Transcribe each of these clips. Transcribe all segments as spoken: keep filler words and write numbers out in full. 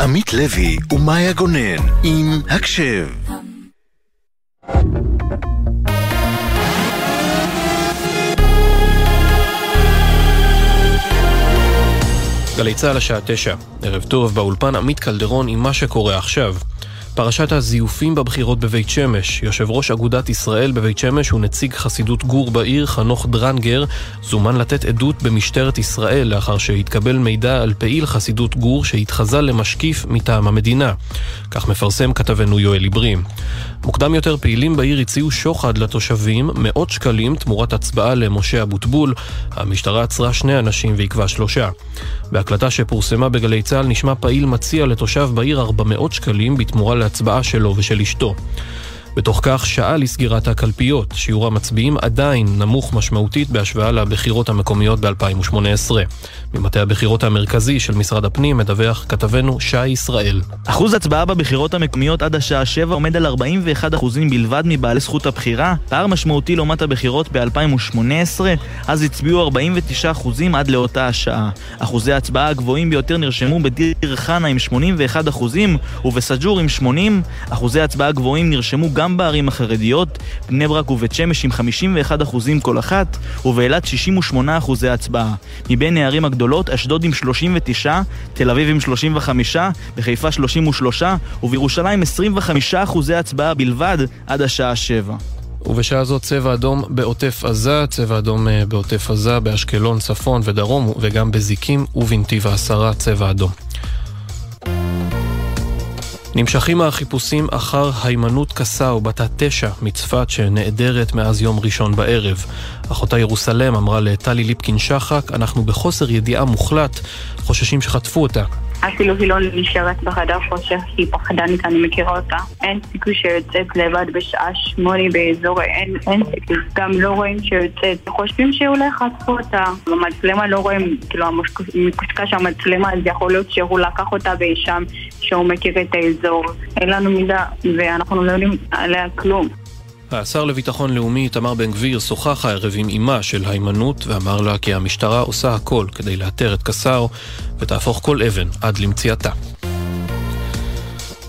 עמית לוי ומאיה גונן עם הקשב. גלי צהל השעה תשע. ערב טוב באולפן עמית קלדרון עם מה שקורה עכשיו. פרשת הזיופים בבחירות בבית שמש. יושב ראש אגודת ישראל בבית שמש ונציג חסידות גור בעיר חנוך דרנגר זומן לתת עדות במשטרת ישראל לאחר שהתקבל מידע על פעיל חסידות גור שהתחזה למשקיף מטעם המדינה. כך מפרסם כתבנו יואל ליברים. מוקדם יותר פעילים בעיר הציעו שוחד לתושבים, מאות שקלים תמורת הצבעה למשה אבוטבול. המשטרה עצרה שני אנשים ועקבה שלושה. בהקלטה שפורסמה בגלי צהל נשמע פעיל מציע לתושב בעיר ארבע מאות שקלים בתמורה להצבעה שלו ושל אשתו. בתוך כך שעה לסגירת הקלפיות, שיעור המצביעים עדיין נמוך משמעותית בהשוואה לבחירות המקומיות ב-אלפיים ושמונה עשרה. ממטה הבחירות המרכזי של משרד הפנים מדווח כתבנו שי ישראל. אחוז הצבעה בבחירות המקומיות עד השעה שבע עומד על ארבעים ואחד אחוזים בלבד מבעלי זכות הבחירה, פער משמעותי לעומת הבחירות ב-אלפיים ושמונה עשרה, אז הצביעו ארבעים ותשעה אחוזים עד לאותה השעה. אחוזי ההצבעה הגבוהים ביותר נרשמו בדיר חנה עם שמונים ואחד אחוזים ובסג'ור עם שמונים. אחוזי ההצבעה הגבוהים נרשמו גם בערים החרדיות, בני ברק ובית שמש עם חמישים ואחד אחוזים כל אחת, ובאילת שישים ושמונה אחוזי הצבעה. מבין הערים הגדולות, אשדוד עם שלושים ותשע, תל אביב עם שלושים וחמש, בחיפה שלושים ושלוש, ובירושלים עשרים וחמישה אחוזי הצבעה בלבד עד השעה שבע. ובשעה זאת צבע אדום בעוטף עזה, צבע אדום בעוטף עזה, באשקלון, צפון ודרום, וגם בזיקים ובנתיב העשרה צבע אדום. נמשכים החיפושים אחר היימנוט קסאו בת התשע מצפת שנעדרת מאז יום ראשון בערב. אחותה ירוסלם אמרה לטלי ליפקין שחק, אנחנו בחוסר ידיעה מוחלט, חוששים שחטפו אותה. אפילו היא לא נשארת בחדר חושר, היא פחדנית, אני מכירה אותה. אין סיכוי שיוצאת לבד בשעה שמונה באזור, אין, אין סיכוי, גם לא רואים שיוצאת. חושבים שאולי חטפו אותה. במצלמה לא רואים, כאילו המקושקש המצלמה, אז יכול להיות שהוא לקח אותה באישם, שהוא מכיר את האזור. אין לנו מידע ואנחנו לא יודעים עליה כלום. השר לביטחון לאומי תמר בן גביר שוחח הערב עם אימה של היימנוט ואמר לה כי המשטרה עושה הכל כדי לאתר את קסאו ותהפוך כל אבן עד למציאתה.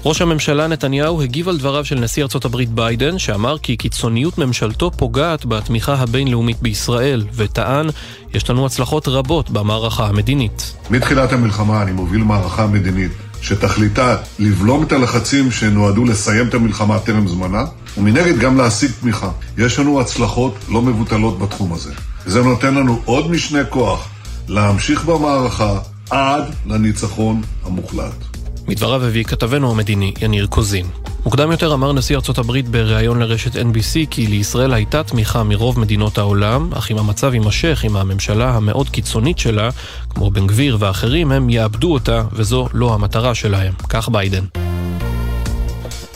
ראש הממשלה נתניהו הגיב על דבריו של נשיא ארצות הברית ביידן שאמר כי קיצוניות ממשלתו פוגעת בתמיכה הבינלאומית בישראל וטען יש לנו הצלחות רבות במערכה המדינית. מתחילת המלחמה אני מוביל מערכה מדינית שתכליתה לבלום את הלחצים שנועדו לסיים את המלחמה טרם זמנה, ומנגד גם להשיג תמיכה. יש לנו הצלחות לא מבוטלות בתחום הזה. זה נותן לנו עוד משנה כוח להמשיך במערכה עד לניצחון המוחלט. מדבריו הביא כתבנו המדיני יניר קוזין. מוקדם יותר אמר נשיא ארצות הברית בריאיון לרשת אן בי סי כי לישראל הייתה תמיכה מרוב מדינות העולם, אך אם המצב יימשך עם הממשלה המאוד קיצונית שלה, כמו בן גביר ואחרים, הם יאבדו אותה, וזו לא המטרה שלהם. כך ביידן.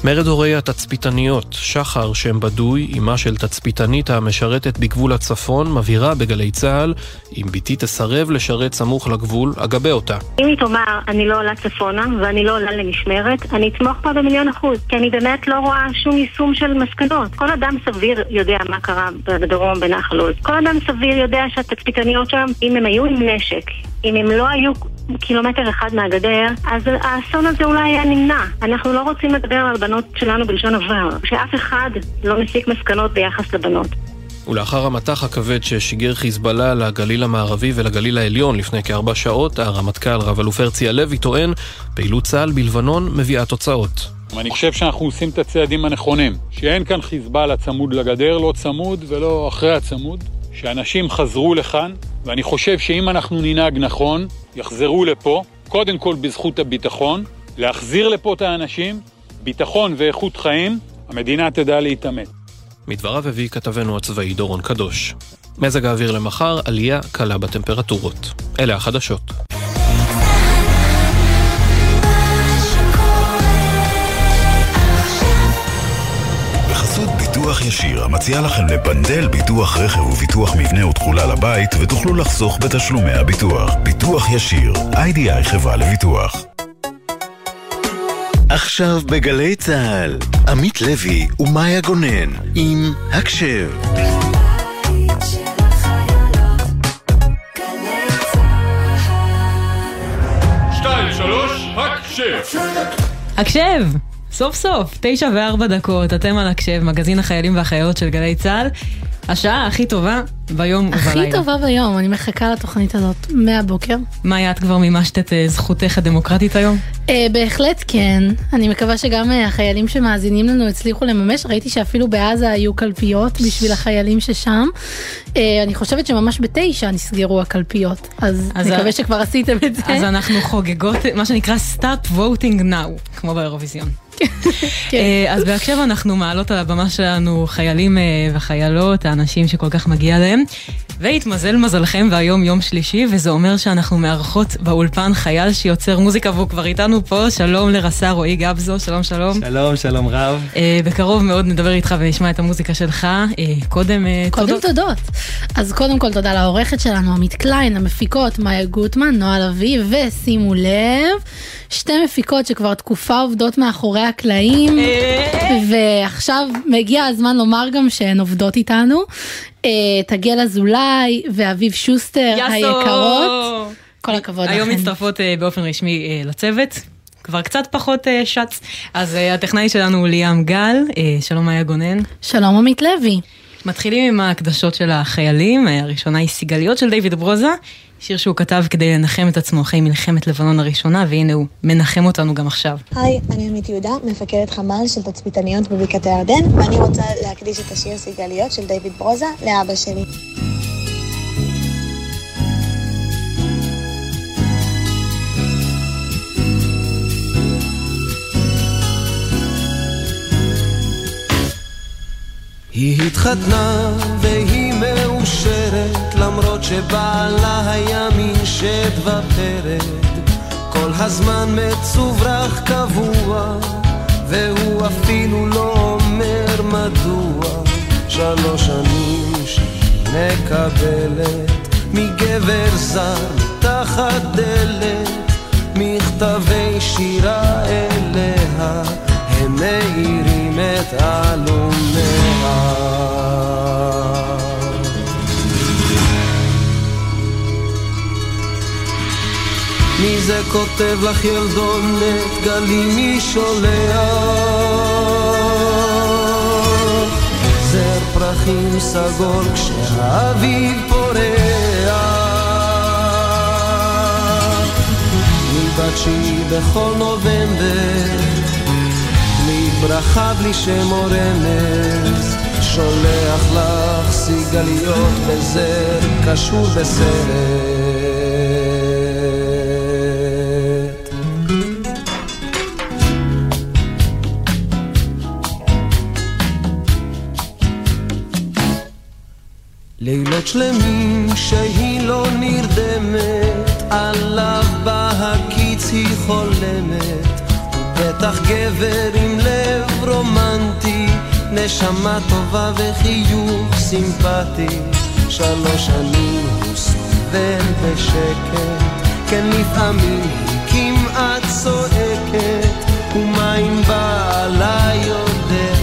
מרד הורי התצפיתניות, שחר שם בדוי, אימה של תצפיתנית המשרתת בגבול הצפון, מבהירה בגלי צהל, אם ביתי תסרב לשרת סמוך לגבול, אגבה אותה. אם היא תאמר, אני לא עולה צפונה ואני לא עולה למשמרת, אני אתמוך פה במיליון אחוז, כי אני באמת לא רואה שום יישום של מסקנות. כל אדם סביר יודע מה קרה בדרום בנחל עוז. כל אדם סביר יודע שהתצפיתניות שם, אם הם היו עם נשק, אם הם לא היו קילומטר אחד מהגדר, אז האסון הזה אולי היה נמנע. אנחנו לא רוצים לדבר על בנות שלנו בלשון עבר, שאף אחד לא מסיק מסקנות ביחס לבנות. ולאחר המתח הכבד ששיגר חיזבאללה לגליל המערבי ולגליל העליון לפני כארבע שעות, הרמטכ"ל רב אלוף הרצי הלוי טוען, פעילות צה"ל בלבנון מביאה תוצאות. אני חושב שאנחנו עושים את הצעדים הנכונים, שאין כאן חיזבאללה צמוד לגדר, לא צמוד ולא אחרי הצמוד, שאנשים חזרו לכאן, ואני חושב שאם אנחנו ננהג נכון, יחזרו לפה, קודם כל בזכות הביטחון, להחזיר לפה את האנשים, ביטחון ואיכות חיים, המדינה תדע להתאמת. מדבריו הביא כתבנו הצבאי דורון קדוש. מזג האוויר למחר, עלייה קלה בטמפרטורות. אלה החדשות. ביטוח ישיר מציע לכם לבנדל ביטוח רכב וביטוח מבנה ותכולה לבית ותוכלו לחסוך בתשלומי הביטוח. ביטוח ישיר, איי די איי חברה לביטוח. עכשיו בגלי צהל, עמית לוי ומאיה גונן עם הקשב. שתיים, שלוש, הקשב. הקשב. הקשב. סוף סוף, תשע וארבע דקות, אתם על הקשב, מגזין החיילים והחיילות של גלי צהל. השעה הכי טובה ביום ובלילה. הכי טובה ביום, אני מחכה לתוכנית הזאת מהבוקר. מאיה, את כבר מימשת את זכותך הדמוקרטית היום? בהחלט כן. אני מקווה שגם החיילים שמאזינים לנו הצליחו לממש. ראיתי שאפילו בעזה היו קלפיות בשביל החיילים ששם. אני חושבת שממש בתשע נסגרו הקלפיות. אז מקווה שכבר עשיתם את זה. אז אנחנו חוגגות, מה שנקרא Stop Voting Now, כמו באירוויזיון. אז בהקשב אנחנו מעלות על הבמה שלנו חיילים וחיילות, האנשים שכל כך מגיע להם, והתמזל מזלכם והיום יום שלישי, וזה אומר שאנחנו מארחות באולפן חייל שיוצר מוזיקה והוא כבר איתנו פה. שלום לרס"ר רועי גבזו, שלום שלום. שלום, שלום רב. בקרוב מאוד נדבר איתך ונשמע את המוזיקה שלך. קודם תודות. אז קודם כל תודה לעורכת שלנו עמית קליין, המפיקות מאיה גוטמן, נועל אבי, ושימו לב, שתי מפיקות שכבר תקופה עובדות מאחורי הקלעים, ועכשיו מגיע הזמן לומר גם שהן עובדות איתנו, את הגל אזולאי ואביב שוסטר היקרות, כל הכבוד לכם. היום מצטרפות באופן רשמי לצוות, כבר קצת פחות שץ. אז הטכנאי שלנו הוא ליאם גל, שלום מאיה גונן. שלום עמית לוי. מתחילים עם ההקדשות של החיילים, הראשונה היא סיגליות של דייוויד ברוזה, שיר שהוא כתב כדי לנחם את עצמו אחרי מלחמת לבנון הראשונה, והנה הוא מנחם אותנו גם עכשיו. היי, אני עמית יהודה, מפקדת חמ"ל של תצפיתניות בבקעת הירדן, ואני רוצה להקדיש את השיר סיגליות של דייוויד ברוזה לאבא שלי. היא התחתנה והיא מאושרת, למרות שבעלה היה מין שד ופרד, כל הזמן מצוברח קבוע, והוא אפילו לא אומר מדוע. שלוש שנים שהיא מקבלת מגבר זר מתחת דלת, מכתבי שירה אליה הם מאירים את אלומיה. מי זה כותב לך ילדונת, גלים מי שולח? זר פרחים סגול כשהאביב פורח. מבת שהיא בכל נובמבר, בלי ברכה בלי שם או רמז, שולח לך סיגליות בזר קשור בסרט. לילות שלמים שהיא לא נרדמת, עליו בהקיץ היא חולמת, ובטח גבר עם לב רומנטי, נשמה טובה וחיוך סימפטי. שלוש שנים הוא סובל בשקט, כן לפעמים היא כמעט צועקת, ומה אם בעלה יודע?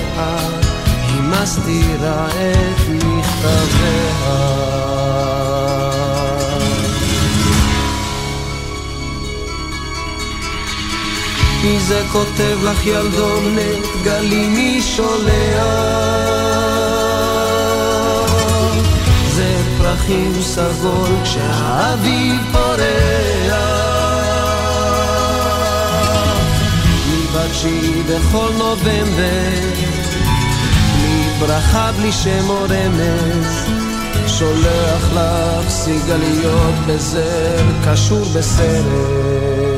מסתירה את מכתביה. מי זה כותב לך ילדונת, גלים מי שולח? זה פרחים סגול כשהאביב פורח. מבת שהיא בכל נובמבר, ברכה בלי שם או רמז, שולח לך סיגליות בזר קשור בסרט.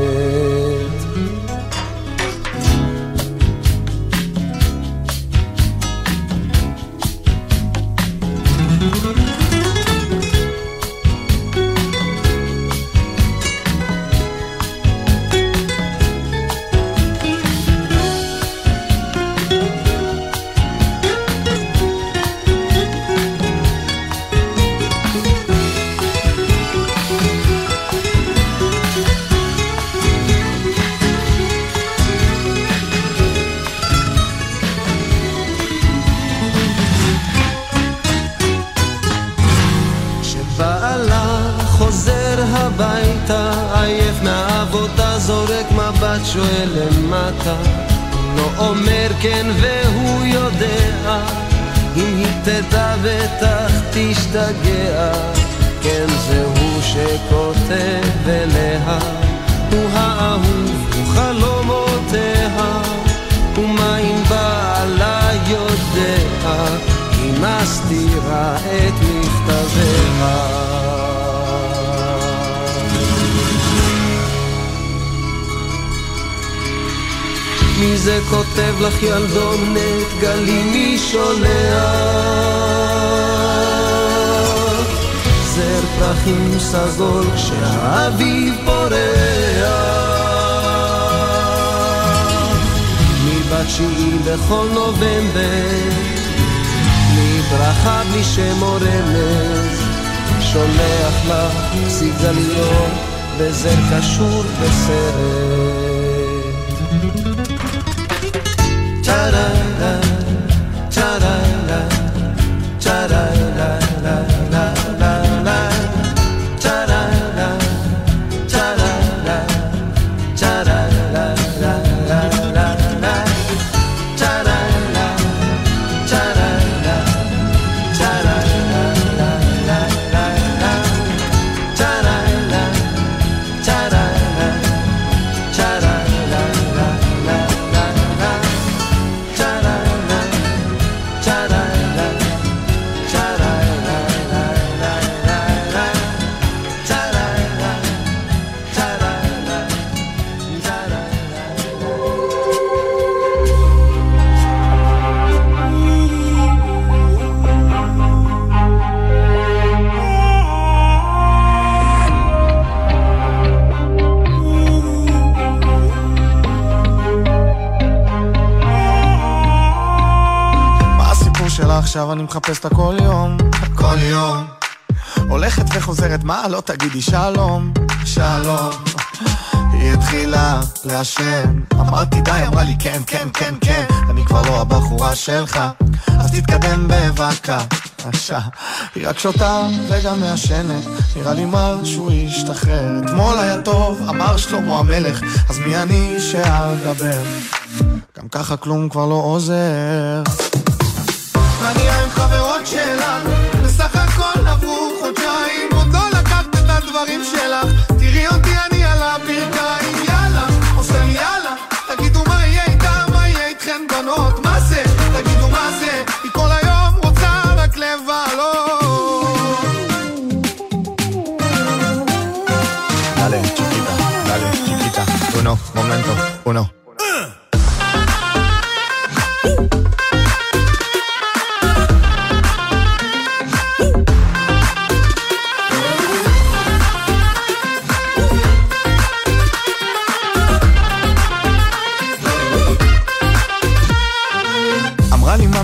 שואל למטה, לא אומר כן והוא יודע, אם היא תדע בטח תשתגע, כן זה הוא שכותב אליה, הוא האהוב, הוא חלומותיה, ומה אם בעלה יודע, היא מסתירה את מכתביה. מי זה כותב לך ילדון נתגלי מי שולח זר פרחים סזול כשהאביב פורח מבת שיעי בכל נובמבר מברכה בלי שמורמז שולח לך סיגליון וזר קשור בסרט tarara tarara tarara la la la la tarara tarara tarara la la la la la tarara tarara tarara la la la la la tarara tarara tarara עכשיו אני מחפש את הכל יום, כל יום הולכת וחוזרת, מה לא תגידי שלום, שלום. היא התחילה להשם, אמרתי די, אמרה לי כן, כן, כן, כן, אני כבר לא הבחורה שלך, אז תתקדם בבקשה. היא רק שותה וגם מעשנת, נראה לי משהו ישתחרר, אתמול היה טוב, אמר שלמה המלך, אז מי אני שאגבר, גם ככה כלום כבר לא עוזר. אני עם חברות שלנו, בסך הכל עברו חודשיים, עוד לא לקחת את הדברים שלך, תראי אותי אני על הברכיים, יאללה, עושה לי יאללה, תגידו מה יהיה איתה, מה יהיה איתכן בנות, מה זה, תגידו מה זה, היא כל היום רוצה רק לבלות. דלה, צ'יקיטה, דלה, צ'יקיטה, אונו, מומנטו, אונו.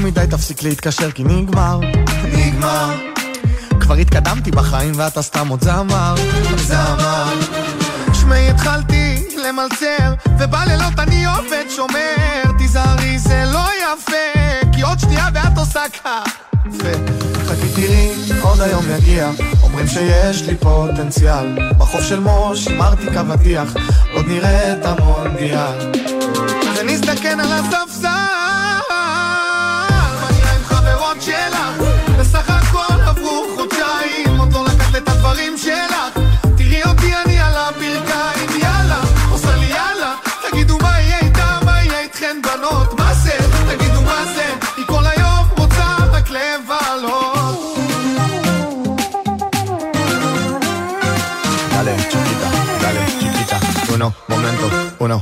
מדי תפסיק להתקשר כי נגמר נגמר כבר התקדמתי בחיים ואתה סתם עוד זמר זמר שמי התחלתי למלצר ובלילות אני עובד שומר תיזהרי זה לא יפה כי עוד שנייה ואת עושה ככה חכי תראי עוד היום יגיע אומרים שיש לי פוטנציאל בחוף של מוש שימרתי כבטיח עוד נראה את המונדיאל ונסתכן על הספסל שלך, בסך הכל עברו חודשיים, עוד לא לקחת את הדברים שלך, תראי אותי אני על הברכיים, יאללה, עושה לי יאללה, תגידו מה יהיה איתה, מה יהיה איתכן בנות, מה זה, תגידו מה זה, היא כל היום רוצה רק לבלות. דלה, צ'יקיטה, דלה, צ'יקיטה, אונו, מומנטו, אונו.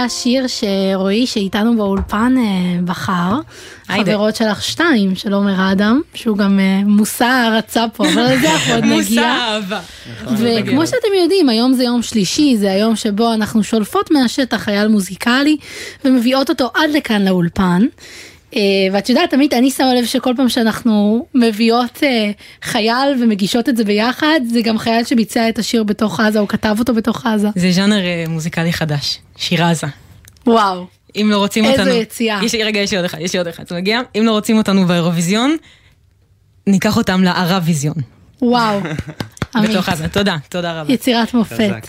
זה השיר שרועי שאיתנו באולפן בחר, חברות שלך שתיים, של עומר אדם, שהוא גם מושא הרצה פה, אבל לזה אנחנו עוד נגיע. וכמו שאתם יודעים, היום זה יום שלישי, זה היום שבו אנחנו שולפות מהשטח חייל מוזיקלי, ומביאות אותו עד לכאן לאולפן. ואת יודעת, תמיד אני שמה לב שכל פעם שאנחנו מביאות חייל ומגישות את זה ביחד, זה גם חייל שביצע את השיר בתוך עזה, הוא כתב אותו בתוך עזה. זה ז'אנר מוזיקלי חדש, שיר עזה. וואו. אם לא רוצים אותנו... איזו יציאה. רגע, יש לי עוד אחד, יש לי עוד אחד. זה מגיע, אם לא רוצים אותנו באירוויזיון, ניקח אותם לערביזיון. וואו. בתוך עזה, תודה, תודה רבה. יצירת מופת.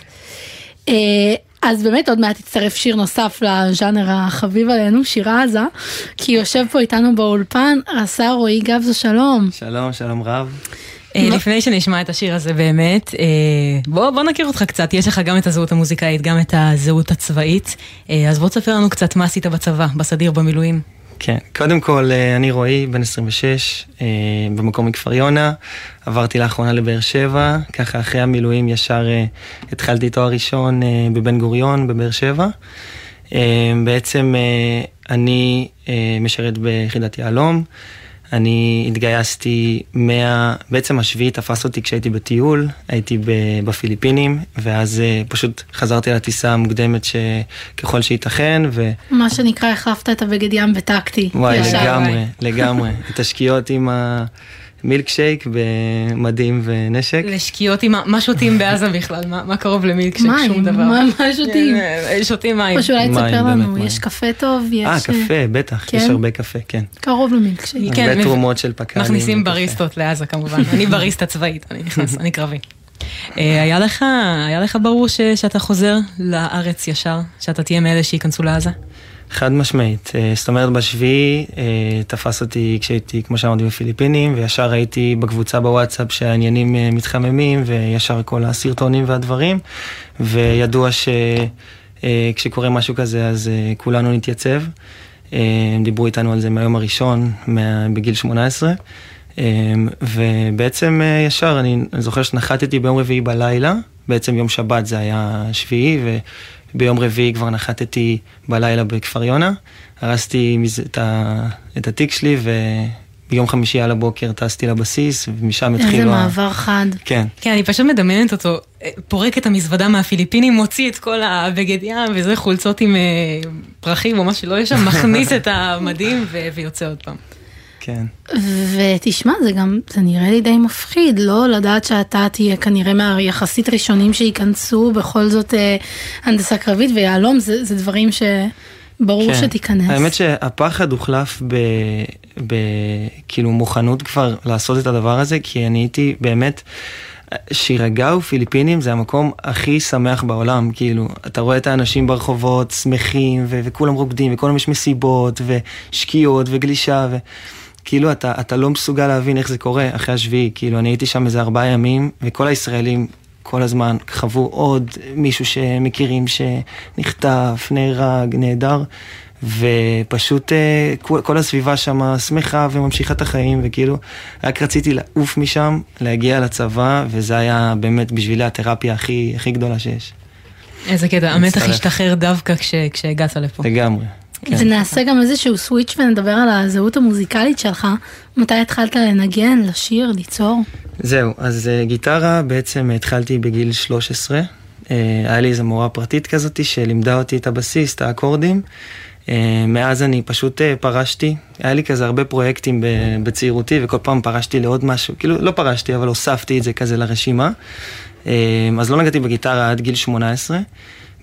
אז באמת עוד מעט תצטרף שיר נוסף לז'אנר החביב עלינו, שירה עזה, כי יושב פה איתנו באולפן, רס"ר רועי גבזו, שלום. שלום, שלום רב. לפני שנשמע את השיר הזה באמת, בוא נכיר אותך קצת, יש לך גם את הזהות המוזיקאית, גם את הזהות הצבאית, אז בוא תספר לנו קצת מה עשית בצבא, בסדיר, במילואים. כן, קודם כל אני רועי, בן עשרים ושש, במקום מכפר יונה, עברתי לאחרונה לבאר שבע, ככה אחרי המילואים ישר התחלתי תואר ראשון בבן גוריון בבאר שבע, בעצם אני משרת ביחידת יהלום, אני התגייסתי מה... בעצם השביעי תפס אותי כשהייתי בטיול, הייתי בפיליפינים, ואז פשוט חזרתי לטיסה המוקדמת שככל שייתכן, ו... מה שנקרא, החלפת את הבגד ים וטקטי. וואי, לגמרי, לגמרי. את השקיעות עם ה... מילק שייק במדים ונשק. לשקיעות עם מה שותים בעזה בכלל, מה קרוב למילק שייק, שום דבר. מים, מה שותים? שותים מים. או שאולי תספר לנו, יש קפה טוב? אה, קפה, בטח, יש הרבה קפה, כן. קרוב למילק שייק. הרבה תרומות של פקנים. מכניסים בריסטות לעזה כמובן, אני בריסטה צבאית, אני נכנס, אני קרבי. היה לך, היה לך ברור שאתה חוזר לארץ ישר, שאתה תהיה מאלה שיכנסו לעזה? חד משמעית, זאת אומרת בשביעי תפס אותי כשהייתי כמו שאמרתי בפיליפינים, וישר הייתי בקבוצה בוואטסאפ שהעניינים מתחממים וישר כל הסרטונים והדברים, וידוע שכשקורה משהו כזה אז כולנו נתייצב, דיברו איתנו על זה מהיום הראשון בגיל שמונה עשרה, ובעצם ישר אני זוכר שנחתתי ביום רביעי בלילה, בעצם יום שבת זה היה שביעי, ו... ביום רביעי כבר נחתתי בלילה בכפר יונה, הרסתי את התיק שלי, וביום חמישי על הבוקר טסתי לבסיס, ומשם התחילה... איזה מעבר חד. כן. כן, אני פשוט מדמיינת אותו, פורק את המזוודה מהפיליפינים, מוציא את כל הבגד ים, וזה חולצות עם פרחים או משהו, לא יש שם, מכניס את המדים ויוצא עוד פעם. כן. ותשמע, זה גם, זה נראה לי די מפחיד, לא? לדעת שאתה תהיה כנראה מהיחסית ראשונים שייכנסו, בכל זאת הנדסה קרבית ויהלום, זה, זה דברים שברור שתיכנס. האמת שהפחד הוחלף ב, ב, כאילו מוכנות כבר לעשות את הדבר הזה, כי אני הייתי באמת... שירגאו פיליפינים זה המקום הכי שמח בעולם, כאילו, אתה רואה את האנשים ברחובות, שמחים, ו- וכולם רוקדים, וכולם יש מסיבות, ושקיעות, וגלישה, וכאילו, אתה, אתה לא מסוגל להבין איך זה קורה אחרי השביעי, כאילו, אני הייתי שם איזה ארבעה ימים, וכל הישראלים כל הזמן חוו עוד מישהו שמכירים שנחטף, נהרג, נהדר, ופשוט כל הסביבה שם שמחה וממשיכה את החיים, וכאילו רק רציתי לעוף משם, להגיע לצבא, וזה היה באמת בשבילי התרפיה הכי, הכי גדולה שיש. איזה קטע, המתח השתחרר דווקא כש, כשהגעת לפה. לגמרי. כן. ונעשה גם איזשהו סוויץ' ונדבר על הזהות המוזיקלית שלך. מתי התחלת לנגן, לשיר, ליצור? זהו, אז גיטרה בעצם התחלתי בגיל שלוש עשרה. היה לי איזו מורה פרטית כזאת שלימדה אותי את הבסיס, את האקורדים, מאז אני פשוט פרשתי, היה לי כזה הרבה פרויקטים בצעירותי, וכל פעם פרשתי לעוד משהו, כאילו לא פרשתי, אבל הוספתי את זה כזה לרשימה, אז לא נגעתי בגיטרה עד גיל שמונה עשרה,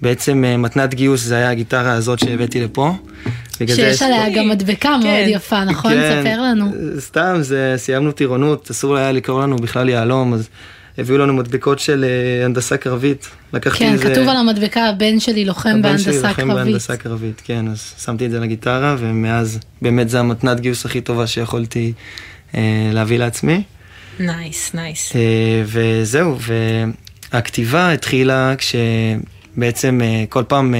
בעצם מתנת גיוס זה היה הגיטרה הזאת שהבאתי לפה, שיש עליה גם מדבקה מאוד יפה, נכון? ספר לנו. סתם, סיימנו טירונות, אסור היה לקרוא לנו בכלל יהלום, אז הביאו לנו מדבקות של הנדסה קרבית. כן, כתוב על המדבקה, הבן שלי לוחם בהנדסה קרבית. כן, אז שמתי את זה לגיטרה, ומאז באמת זה המתנת גיוס הכי טובה שיכולתי להביא לעצמי. נייס, נייס. וזהו, והכתיבה התחילה כשבעצם כל פעם,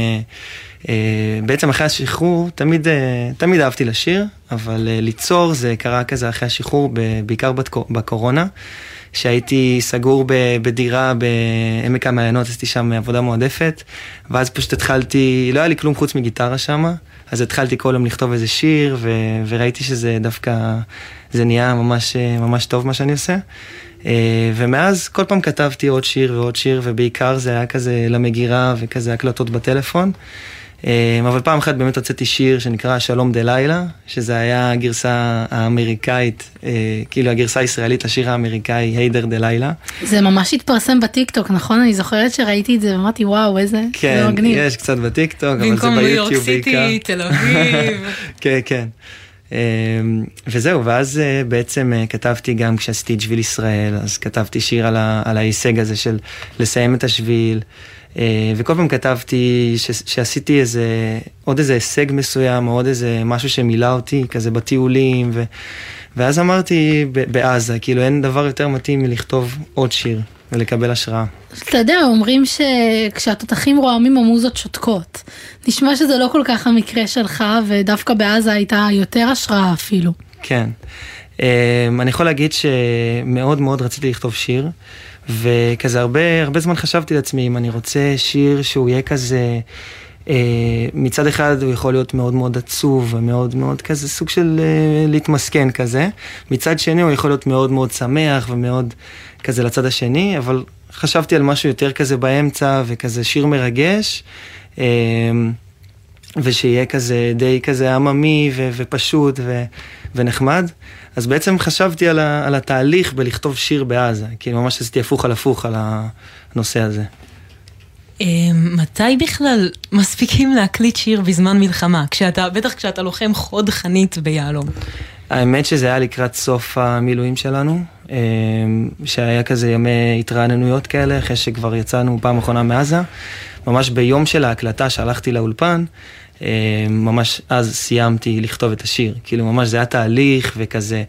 בעצם אחרי השחרור, תמיד אהבתי לשיר, אבל ליצור זה קרה כזה אחרי השחרור, בעיקר בקורונה, שהייתי סגור בדירה בעמק המעיינות, עשיתי שם עבודה מועדפת, ואז פשוט התחלתי, לא היה לי כלום חוץ מגיטרה שם, אז התחלתי כל יום לכתוב איזה שיר, ו- וראיתי שזה דווקא, זה נהיה ממש, ממש טוב מה שאני עושה, ומאז כל פעם כתבתי עוד שיר ועוד שיר, ובעיקר זה היה כזה למגירה וכזה הקלטות בטלפון, אבל פעם אחת באמת הוצאתי שיר שנקרא שלום דלילה, שזה היה הגרסה האמריקאית, כאילו הגרסה הישראלית לשיר האמריקאי היידר דלילה. זה ממש התפרסם בטיקטוק, נכון? אני זוכרת שראיתי את זה ואמרתי וואו, איזה מגניב. כן, יש קצת בטיקטוק, אבל זה ביוטיוב בעיקר. במקום ניו יורק סיטי, תל אביב. כן, כן. וזהו, ואז בעצם כתבתי גם כשעשיתי את שביל ישראל, אז כתבתי שיר על ההישג הזה של לסיים את השביל, וכל פעם כתבתי שעשיתי איזה, עוד איזה הישג מסוים, או עוד איזה משהו שמילה אותי, כזה בטיולים, ו... ואז אמרתי בעזה, כאילו אין דבר יותר מתאים מלכתוב עוד שיר, ולקבל השראה. אתה יודע, אומרים שכשהתותחים רועמים המוזות שותקות, נשמע שזה לא כל כך המקרה שלך, ודווקא בעזה הייתה יותר השראה אפילו. כן. אני יכול להגיד שמאוד מאוד רציתי לכתוב שיר, וכזה הרבה, הרבה זמן חשבתי לעצמי, אם אני רוצה שיר שהוא יהיה כזה, אה, מצד אחד הוא יכול להיות מאוד מאוד עצוב, ומאוד מאוד כזה סוג של אה, להתמסכן כזה, מצד שני הוא יכול להיות מאוד מאוד שמח, ומאוד כזה לצד השני, אבל חשבתי על משהו יותר כזה באמצע, וכזה שיר מרגש, אה, ושיהיה כזה די כזה עממי ו- ופשוט ו- ונחמד. אז בעצם חשבתי על, ה- על התהליך בלכתוב שיר בעזה, כי ממש עשיתי הפוך על הפוך על הנושא הזה. מתי בכלל מספיקים להקליט שיר בזמן מלחמה? כשאתה, בטח כשאתה לוחם חוד חנית ביעלום. האמת שזה היה לקראת סוף המילואים שלנו, שהיה כזה ימי התרעננויות כאלה, אחרי שכבר יצאנו פעם אחרונה מעזה. ממש ביום של ההקלטה שהלכתי לאולפן, ממש אז סיימתי לכתוב את השיר. כאילו ממש זה היה תהליך וכזה,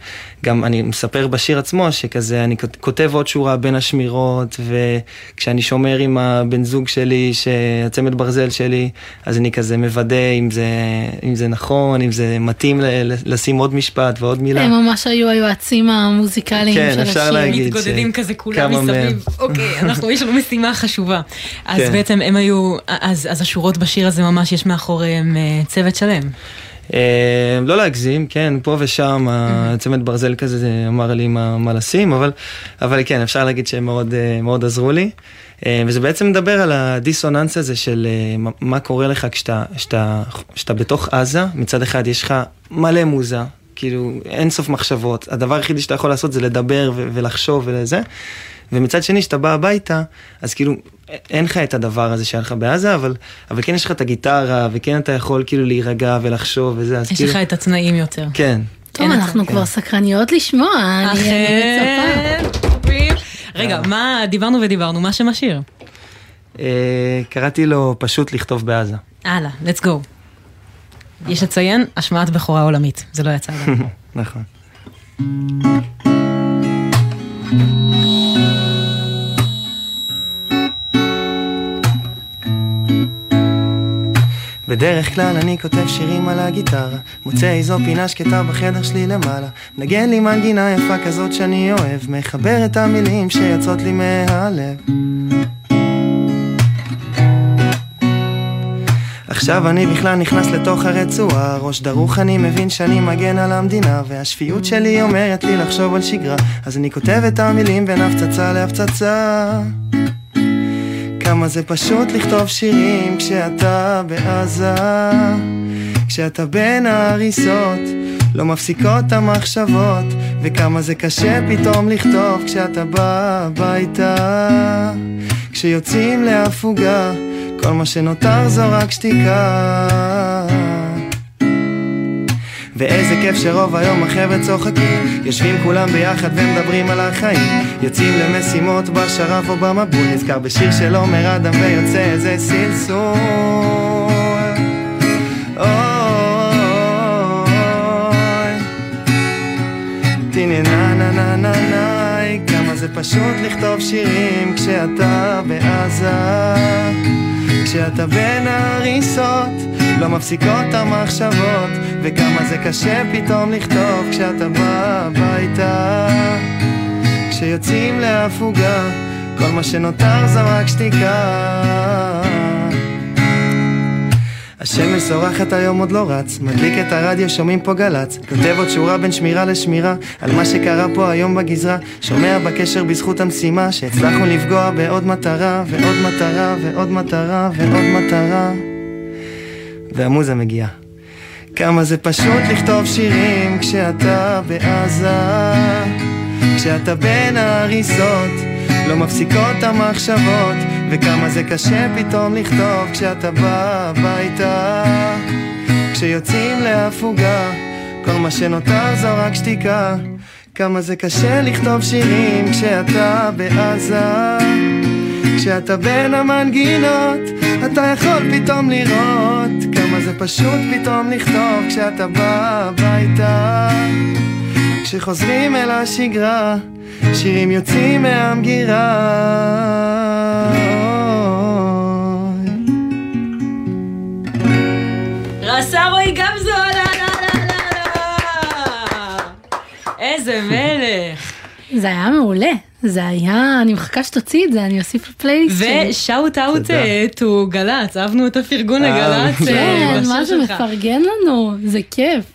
גם אני מספר בשיר עצמו שכזה אני כותב עוד שורה בין השמירות, וכשאני שומר עם הבן זוג שלי, שהצמד ברזל שלי, אז אני כזה מוודא אם זה, אם זה נכון, אם זה מתאים לשים עוד משפט ועוד מילה. הם ממש היו היועצים המוזיקליים כן, של השיר. מתגודדים ש... כזה כולם מסביב. אוקיי, אנחנו יש לנו משימה חשובה. אז כן. בעצם הם היו, אז, אז השורות בשיר הזה ממש יש מאחורי צוות שלם. לא להגזים, כן, פה ושם הצמד ברזל כזה אמר לי מה לשים, אבל כן, אפשר להגיד שהם מאוד עזרו לי, וזה בעצם מדבר על הדיסוננס הזה של מה קורה לך כשאתה בתוך עזה, מצד אחד יש לך מלא מוזה, כאילו אין סוף מחשבות, הדבר היחידי שאתה יכול לעשות זה לדבר ולחשוב ולזה, ומצד שני, שאתה בא הביתה, אז כאילו, אין לך את הדבר הזה שהיה לך בעזה, אבל, אבל כן יש לך את הגיטרה, וכן אתה יכול כאילו להירגע ולחשוב וזה, אז יש כאילו... לך את התנאים יותר. כן. טוב, אנחנו כבר סקרניות לשמוע. אכן. רגע, מה דיברנו ודיברנו? מה שמשאיר? קראתי לו פשוט לכתוב בעזה. הלאה, let's go. יש לציין, השמעת בכורה עולמית. זה לא יצא עליו. נכון. בדרך כלל אני כותב שירים על הגיטרה, מוצא איזו פינה שקטה בחדר שלי למעלה, מנגן לי מנגינה יפה כזאת שאני אוהב, מחבר את המילים שיצאות לי מהלב. עכשיו אני בכלל נכנס לתוך הרצועה, ראש דרוך אני מבין שאני מגן על המדינה, והשפיות שלי אומרת לי לחשוב על שגרה, אז אני כותב את המילים בין הפצצה להפצצה. כמה זה פשוט לכתוב שירים כשאתה בעזה, כשאתה בין ההריסות לא מפסיקות המחשבות, וכמה זה קשה פתאום לכתוב כשאתה בא הביתה, כשיוצאים להפוגה כל מה שנותר זו רק שתיקה. ואיזה כיף שרוב היום החבר'ה צוחקים, יושבים כולם ביחד ומדברים על החיים, יוצאים למשימות בשרף או במבול, נזכר בשיר של עומר אדם ויוצא איזה סלסול. תיני נה נה נה נה נה, כמה זה פשוט לכתוב שירים כשאתה בעזה, כשאתה בין הריסות לא מפסיקות המחשבות, וכמה זה קשה פתאום לכתוב כשאתה בא הביתה, שיוצאים להפוגה, כל מה שנותר זה רק שתיקה. השמש זורחת, היום עוד לא רץ, מדליק את הרדיו, שומעים פה גלץ, כותב עוד שורה בין שמירה לשמירה על מה שקרה פה היום בגזרה, שומע בקשר בזכות המשימה שהצלחנו לפגוע בעוד מטרה ועוד מטרה ועוד מטרה ועוד מטרה, והמוזה מגיעה. כמה זה פשוט לכתוב שירים כשאתה בעזה, כשאתה בין האריזות לא מפסיקות המחשבות, וכמה זה קשה פתאום לכתוב כשאתה בא הביתה, כשיוצאים להפוגה כל מה שנותר זו רק שתיקה. כמה זה קשה לכתוב שירים כשאתה בעזה, כשאתה בין המנגינות אתה יכול פתאום לראות, כמה זה פשוט פתאום לכתוב כשאתה בא הביתה, כשחוזרים אל השגרה שירים יוצאים מהמגירה. רעשה רועי גבזו, לא לא לא לא, איזה מלך. זה היה מעולה, זה היה, אני מחכה שתוציא את זה, אני אוסיף לפלייליסט שלי. ושאוט אאוט טו גלץ, אהבנו את הפרגון הגלץ. כן, מה שמפרגן לנו, זה כיף.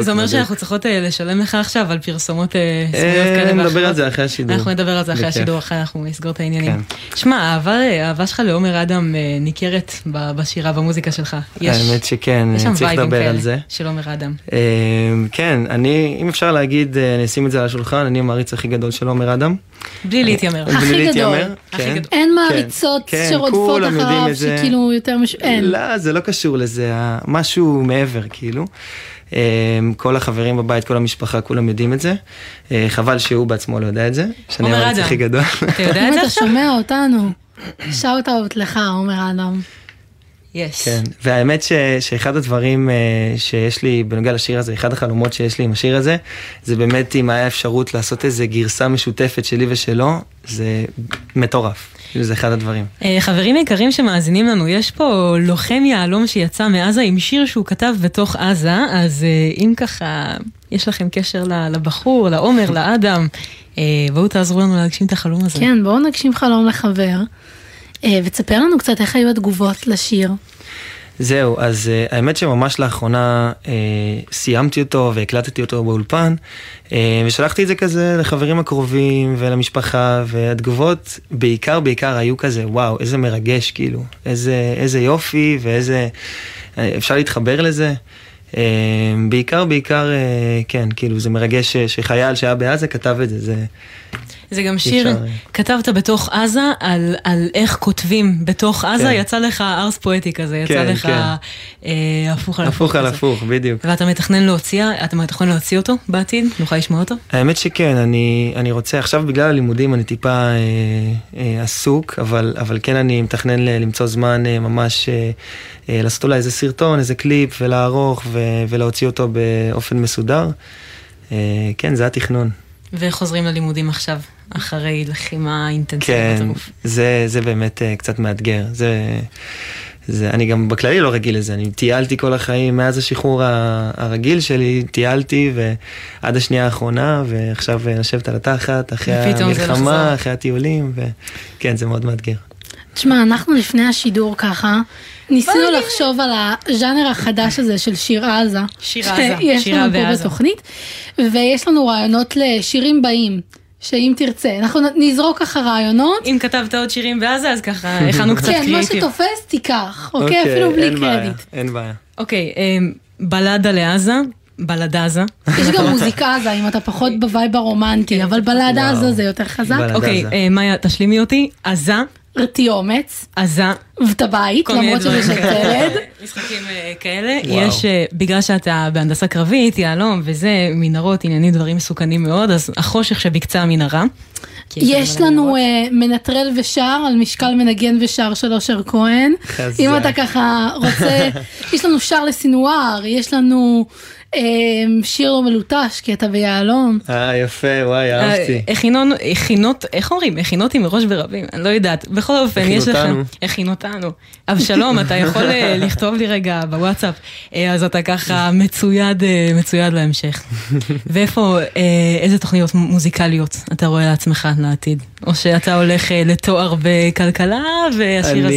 זה אומר שאנחנו צריכות לשלם לך עכשיו על פרסומות סמויות כאלה. נדבר על זה אחרי השידור. אנחנו נדבר על זה אחרי השידור, אחרי אנחנו נסגור את העניינים. שמע, האהבה שלך לעומר אדם ניכרת בשירה, במוזיקה שלך. האמת שכן, צריך לדבר על זה. של עומר אדם. כן, אני, אם אפשר להגיד, נשים את זה על השולחן, אני המעריץ הכי גדול של עומר אדם. בלי להתיימר. הכי גדול. אין מעריצות שרודפות אחריו שכאילו יותר משהו, אין. לא, זה לא קשור לזה, משהו מעבר כאילו. כל החברים בבית, כל המשפחה, כולם יודעים את זה. חבל שהוא בעצמו לא יודע את זה. שאני המעריץ הכי גדול. אתה יודע את זה? אם אתה שומע אותנו, שאוט אאוט לך, עומר אדם. יש. כן, והאמת ש, שאחד הדברים שיש לי בנוגע לשיר הזה, אחד החלומות שיש לי עם השיר הזה, זה באמת אם היה אפשרות לעשות איזה גרסה משותפת שלי ושלו, זה מטורף. זה אחד הדברים. חברים יקרים שמאזינים לנו, יש פה לוחם יעלום שיצא מעזה עם שיר שהוא כתב בתוך עזה, אז אם ככה יש לכם קשר לבחור, לעומר, לאדם, בואו תעזרו לנו להגשים את החלום הזה. כן, בואו נגשים חלום לחבר. ותספר לנו קצת איך היו התגובות לשיר. זהו, אז uh, האמת שממש לאחרונה uh, סיימתי אותו והקלטתי אותו באולפן, uh, ושלחתי את זה כזה לחברים הקרובים ולמשפחה, והתגובות בעיקר בעיקר היו כזה, וואו, איזה מרגש כאילו, איזה, איזה יופי ואיזה, אפשר להתחבר לזה. בעיקר, בעיקר, כן, כאילו זה מרגש שחייל שהיה בעזה כתב את זה, זה... זה גם שיר, כתבת בתוך עזה על, על איך כותבים בתוך עזה, יצא לך ארס פואטי כזה, יצא לך הפוך על הפוך על הפוך, בדיוק. ואתה מתכנן להוציא, אתה מתכנן להוציא אותו בעתיד? נוכל לשמוע אותו? האמת שכן, אני, אני רוצה, עכשיו בגלל הלימודים אני טיפה אה, אה, עסוק, אבל, אבל כן אני מתכנן ל, למצוא זמן אה, ממש אה, אה, לעשות אולי איזה סרטון, איזה קליפ ולערוך ו, ולהוציא אותו באופן מסודר. אה, כן, זה התכנון. וחוזרים ללימודים עכשיו, אחרי לחימה אינטנסיבית בגוף. כן, זה, זה באמת uh, קצת מאתגר. זה, זה, אני גם בכללי לא רגיל לזה. אני טיילתי כל החיים, מאז השחרור הרגיל שלי, טיילתי, ועד השנייה האחרונה, ועכשיו נשבת על התחת, אחרי המלחמה, אחרי הטיולים, וכן, זה מאוד מאתגר. תשמע, אנחנו לפני השידור ככה, ניסינו לחשוב על הז'אנר החדש הזה של שיר עזה, שיש לנו פה בתוכנית, ויש לנו רעיונות לשירים באים, שאם תרצה, אנחנו נזרוק ככה רעיונות. אם כתבת עוד שירים בעזה, אז ככה הכנו קצת קריאיטיב. כן, מה שתופס תיקח, אוקיי? אפילו בלי קרדיט. אין בעיה. אוקיי, בלדה לעזה, בלד עזה. יש גם מוזיקה עזה, אם אתה פחות בווייב הרומנטי, אבל בלד עזה זה יותר חזק. אוקיי, מאיה, תשלימי אותי, עזה. רטי אומץ, עזה, וטבעית, למרות שבשת ילד. משחקים כאלה. יש, בגלל שאתה בהנדסה קרבית, יעלום, וזה מנהרות, עניינים דברים מסוכנים מאוד, אז החושך שבקצה המנהרה. יש לנו מנטרל ושר, על משקל מנגן ושר של אושר כהן. אם אתה ככה רוצה, יש לנו שר לסינואר, יש לנו... שיר לא מלוטש, כי אתה ביעלום. אה, יפה, וואי, אהבתי. הכינות, איך אומרים? הכינותי מראש ברבים, אני לא יודעת. בכל אופן, יש לך... הכינותנו. אבשלום, אתה יכול לכתוב תכתוב לי רגע בוואטסאפ, אז אתה ככה מצויד, מצויד להמשך. ואיפה, איזה תוכניות מוזיקליות אתה רואה לעצמך לעתיד? או שאתה הולך לתואר בכלכלה, והשיר הזה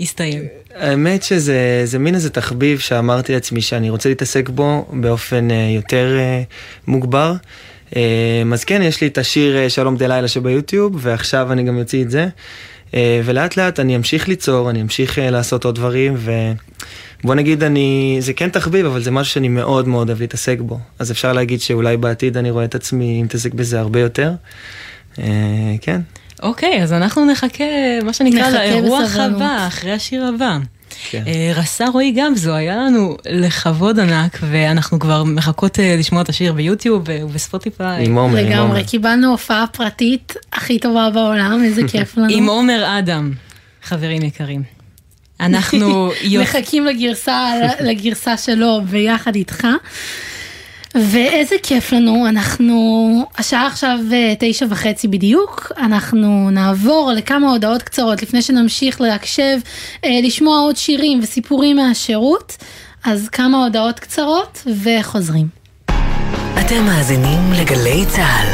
יסתיים? האמת שזה זה מין איזה תחביב שאמרתי לעצמי שאני רוצה להתעסק בו באופן יותר מוגבר. אז כן, יש לי את השיר שלום דלילה שביוטיוב, ועכשיו אני גם יוציא את זה. ולאט לאט אני אמשיך ליצור, אני אמשיך לעשות עוד דברים, ובוא נגיד אני, זה כן תחביב, אבל זה משהו שאני מאוד מאוד אוהב להתעסק בו. אז אפשר להגיד שאולי בעתיד אני רואה את עצמי מתעסק בזה הרבה יותר. כן. אוקיי, אז אנחנו נחכה, מה שנקרא, לאירוח הבא, אחרי השיר הבא. רס"ר רועי גבזו, היה לנו לכבוד ענק, ואנחנו כבר מחכות לשמוע את השיר ביוטיוב ובספוטיפיי. עם עומר, עם עומר. לגמרי, קיבלנו הופעה פרטית הכי טובה בעולם, איזה כיף לנו. עם עומר אדם, חברים יקרים. אנחנו מחכים לגרסה שלו ביחד איתך. ואיזה כיף לנו, אנחנו, השעה עכשיו תשע וחצי בדיוק, אנחנו נעבור לכמה הודעות קצרות, לפני שנמשיך להקשב, לשמוע עוד שירים וסיפורים מהשירות, אז כמה הודעות קצרות וחוזרים. אתם מאזינים לגלי צהל.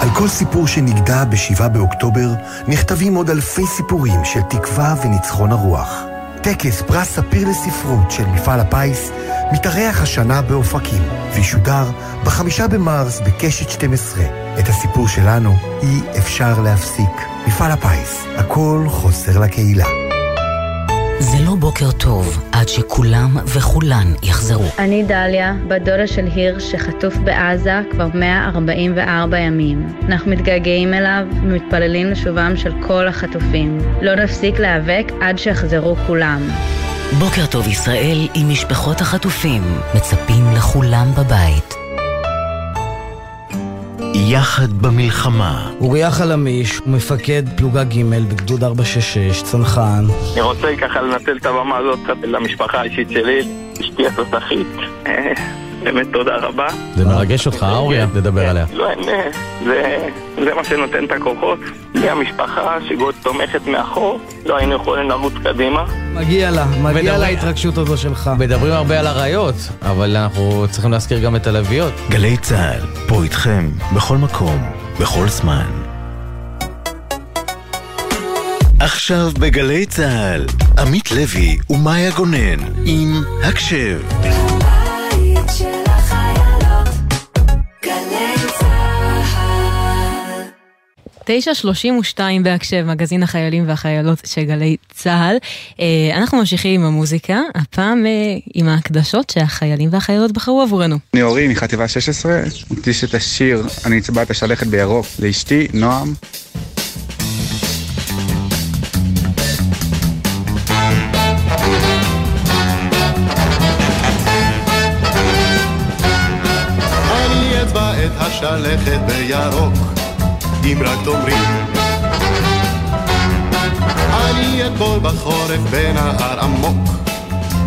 על כל סיפור שנגדע בשבעה באוקטובר, נכתבים עוד אלפי סיפורים של תקווה וניצחון הרוח. טקס פרס ספיר לספרות של מפעל הפיס מתארח השנה באופקים וישודר בחמישה במרס בקשת שתים עשרה. את הסיפור שלנו אי אפשר להפסיק. מפעל הפיס, הכל חוסר לקהילה. זה לא בוקר טוב עד שכולם וכולן יחזרו. אני דליה, בדודה של היר שחטוף בעזה כבר מאה ארבעים וארבעה ימים. אנחנו מתגעגעים אליו ומתפללים לשובם של כל החטופים. לא נפסיק להיאבק עד שיחזרו כולם. בוקר טוב ישראל עם משפחות החטופים. מצפים לכולם בבית. יחד במלחמה. אוריה חלמיש, מפקד פלוגה ג' בגדוד ארבע שש שש, צנחן. אני רוצה ככה לנצל את הבמה הזאת למשפחה האישית שלי, אשתי התותחית. באמת תודה רבה. זה מרגש אותך, אוריה, לדבר עליה. לא, זה מה שנותן את הכוחות. היא המשפחה שגוד תומכת מאחור, לא היינו יכולים לרוץ קדימה. מגיע לה, מגיע לה ההתרגשות הזו שלך. מדברים הרבה על הראיות, אבל אנחנו צריכים להזכיר גם את הלוויות. גלי צהל, פה איתכם, בכל מקום, בכל זמן. עכשיו בגלי צהל, עמית לוי ומאיה גונן, עם הקשב. תשע שלושים ושתיים בהקשב, מגזין החיילים והחיילות שגלי צהל. אנחנו ממשיכים עם המוזיקה, הפעם עם ההקדשות שהחיילים והחיילות בחרו עבורנו. אני אורי מחטיבה שש עשרה, נקדיש את השיר אני אצבע את השלכת בירוק לאשתי, נועם. אני אצבע את השלכת בירוק אם רק תאמרים אני אטבול בחורף בנהר עמוק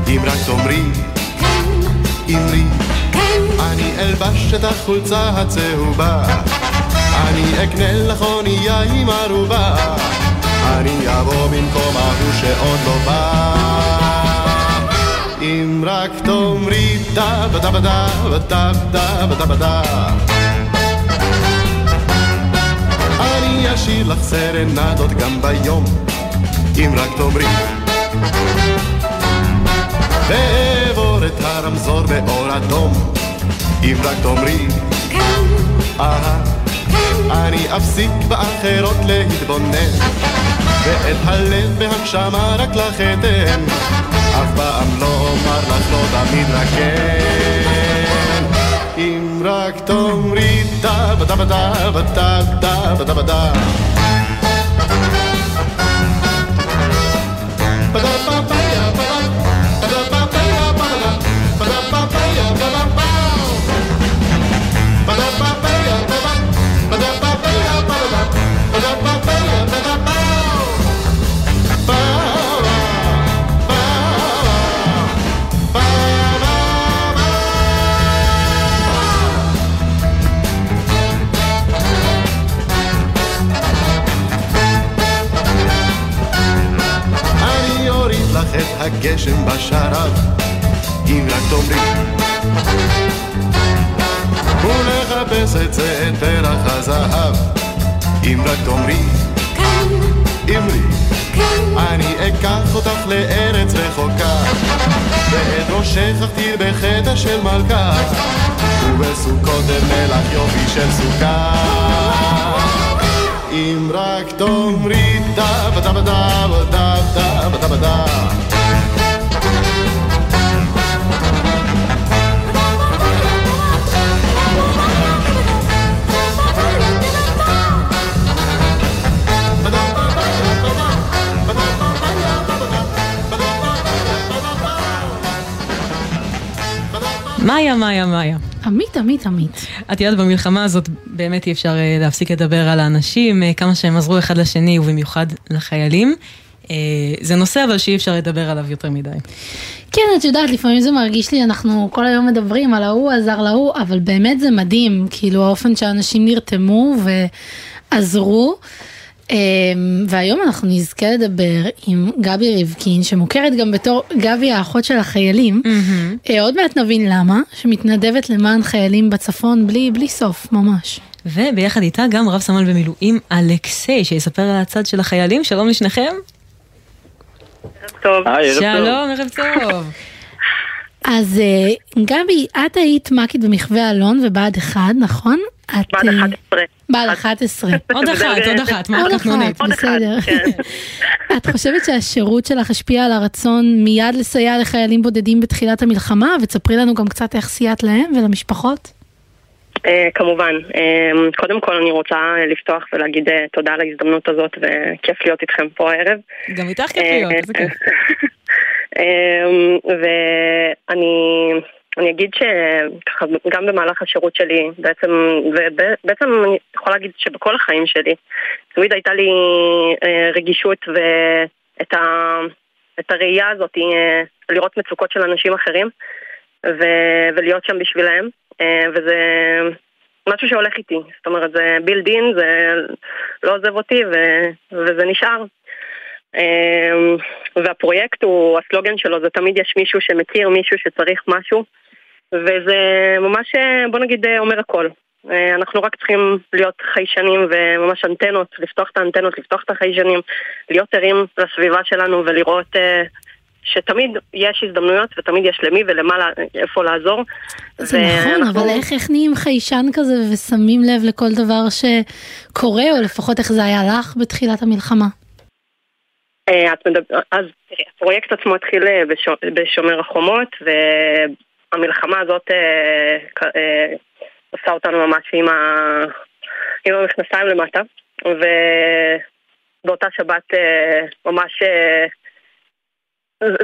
אם רק תאמרים אמרי אני אלבש את החולצה הצהובה אני אקנה לך אונייה עם ערובה אני אבוא במקום ההוא שעוד לא בא אם רק תאמרי דה בדה בדה בדה בדה בדה בדה אשיר לך סרנדות גם ביום אם רק תאמרי ועבור את הרמזור באור אדום אם רק תאמרי אני אפסיק באחרות להתבונן ואת הלב והנשמה רק לך אתן אף פעם לא אומר לך לא תמיד רק כן אם רק תאמרי da ba da ba da ba da ba da ba da ba da ba ba ya ba ba da ba ba ya ba da ba da ba ba ya ba da ba ba da ba ba ya ba da ba da ba ba ya ba da ba da ba ba ya ba da ba ba מחכים לקטוברים ולחפש את זה את פרח הזהב. אם רק תאמרי כאן, אמרי כאן, אני אקח אותך לארץ רחוקה, ואת ראשך תחתיר בחטא של מלכה, ובסוכות את מלך יופי של סוכה. אם רק תאמרי דב דב דב דב דב דב דב. מאיה, מאיה, מאיה. עמית, עמית, עמית. את יודעת, במלחמה הזאת באמת אי אפשר להפסיק לדבר על האנשים, כמה שהם עזרו אחד לשני ובמיוחד לחיילים. זה נושא אבל שאי אפשר לדבר עליו יותר מדי. כן, את יודעת, לפעמים זה מרגיש לי, אנחנו כל היום מדברים על ההוא, עזר להוא, אבל באמת זה מדהים, כאילו האופן שהאנשים נרתמו ועזרו. והיום אנחנו נזכה לדבר עם גבי ריבקין, שמוכרת גם בתור גבי האחות של החיילים, עוד מעט נבין למה, שמתנדבת למען חיילים בצפון בלי בלי סוף, ממש. וביחד איתה גם רב סמל במילואים אלכסיי, שיספר על הצד של החיילים. שלום לשניכם. טוב. שלום, ערב טוב. אז גבי, את היית מקית במחווה אלון ובעד אחד, נכון? בעד אחת עשרה. בעד אחת עשרה. עוד אחת, עוד אחת, מה התכנונית? עוד אחת, כן. את חושבת שהשירות שלך השפיע על הרצון מיד לסייע לחיילים בודדים בתחילת המלחמה, ותספרי לנו גם קצת איך סייעת להם ולמשפחות? כמובן. קודם כל אני רוצה לפתוח ולהגיד תודה על ההזדמנות הזאת, וכיף להיות איתכם פה הערב. גם איתך כיף להיות, זה כיף. ואני... אני אגיד שגם במהלך השירות שלי, בעצם, ובעצם אני יכולה להגיד שבכל החיים שלי, תמיד הייתה לי רגישות ואת ה, את הראייה הזאת, לראות מצוקות של אנשים אחרים, ו, ולהיות שם בשבילהם, וזה משהו שהולך איתי. זאת אומרת, זה built in, זה לא עוזב אותי, ו, וזה נשאר. והפרויקט הוא, הסלוגן שלו זה תמיד יש מישהו שמכיר מישהו שצריך משהו, וזה ממש, בוא נגיד, אומר הכל. אנחנו רק צריכים להיות חיישנים וממש אנטנות, לפתוח את האנטנות, לפתוח את החיישנים, להיות ערים לסביבה שלנו ולראות שתמיד יש הזדמנויות ותמיד יש למי ולמה, איפה לעזור. זה נכון, אבל איך נהיים חיישן כזה ושמים לב לכל דבר שקורה, או לפחות איך זה היה לך בתחילת המלחמה? אז תראי, הפרויקט עצמו התחיל בשומר החומות, והמלחמה הזאת עושה אותנו ממש עם המכנסיים למטה, ובאותה שבת ממש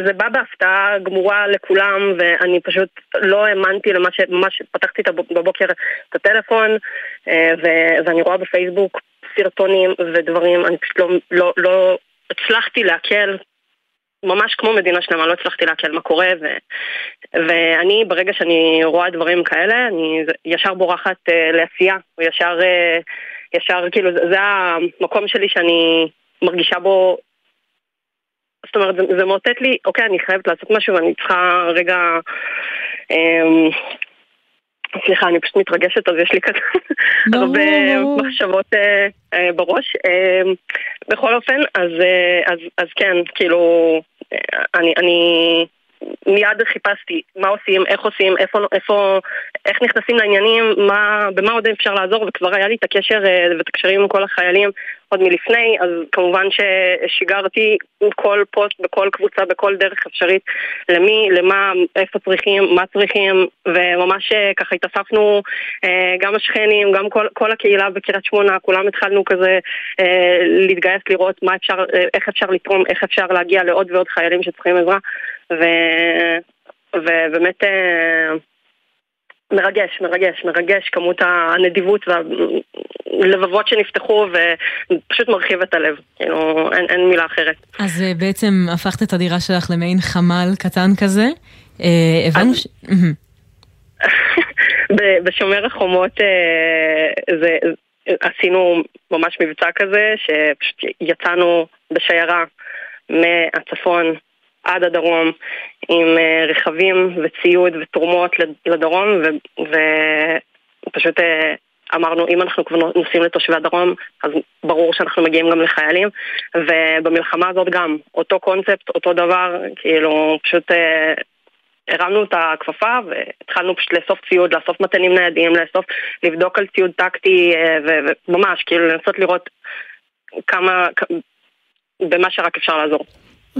זה בא בהפתעה גמורה לכולם, ואני פשוט לא האמנתי למה שממש פתחתי בבוקר את הטלפון, ואני רואה בפייסבוק סרטונים ודברים, אני פשוט לא... לא הצלחתי להקל, ממש כמו מדינה שלמה, לא הצלחתי להקל מה קורה, ו, ואני ברגע שאני רואה דברים כאלה, אני ישר בורחת uh, לעשייה, וישר, uh, ישר, כאילו, זה, זה המקום שלי שאני מרגישה בו, זאת אומרת, זה, זה מוטט לי, אוקיי, אני חייבת לעשות משהו, ואני צריכה רגע, um, סליחה, אני פשוט מתרגשת, אז יש לי כזה הרבה מחשבות בראש. בכל אופן, אז כן, כאילו, אני מיד חיפשתי מה עושים, איך עושים, איך נכנסים לעניינים, במה עוד אפשר לעזור, וכבר היה לי את הקשר ותקשרים עם כל החיילים עוד מלפני, אז כמובן ששיגרתי כל פוסט, בכל קבוצה, בכל דרך אפשרית, למי, למה, איפה צריכים, מה צריכים, וממש ככה התאספנו, גם השכנים, גם כל, כל הקהילה בקריית שמונה, כולם התחלנו כזה להתגייס, לראות מה אפשר, איך אפשר לתרום, איך אפשר להגיע לעוד ועוד חיילים שצריכים עזרה, ו, ובאמת מרגש, מרגש, מרגש, כמות הנדיבות והלבבות שנפתחו, ופשוט מרחיב את הלב, כאילו, אין, אין מילה אחרת. אז בעצם הפכת את הדירה שלך למעין חמל קטן כזה, הבנו ש... בשומר החומות זה, עשינו ממש מבצע כזה, שפשוט יצאנו בשיירה מהצפון, עד הדרום עם רכבים וציוד ותרומות לדרום, ופשוט אמרנו, אם אנחנו כבר נוסעים לתושבי הדרום, אז ברור שאנחנו מגיעים גם לחיילים, ובמלחמה הזאת גם, אותו קונספט, אותו דבר, כאילו פשוט הרמנו את הכפפה, והתחלנו פשוט לאסוף ציוד, לאסוף מתנים ניידים, לאסוף, לבדוק על ציוד טקטי, וממש, כאילו לנסות לראות כמה, במה שרק אפשר לעזור.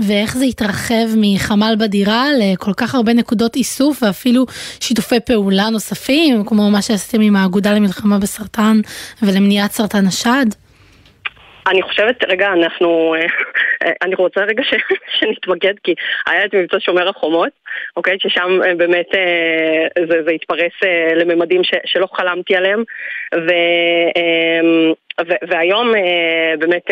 ואיך זה התרחב מחמל בדירה לכל כך הרבה נקודות איסוף ואפילו שיתופי פעולה נוספים, כמו מה שעשיתם עם האגודה למלחמה בסרטן ולמניעת סרטן השד? אני חושבת, רגע, אנחנו, אני רוצה רגע ש, שנתמקד, כי היה את מבצע שומר החומות, אוקיי, ששם באמת זה, זה התפרס לממדים ש, שלא חלמתי עליהם, ו, ו, והיום באמת...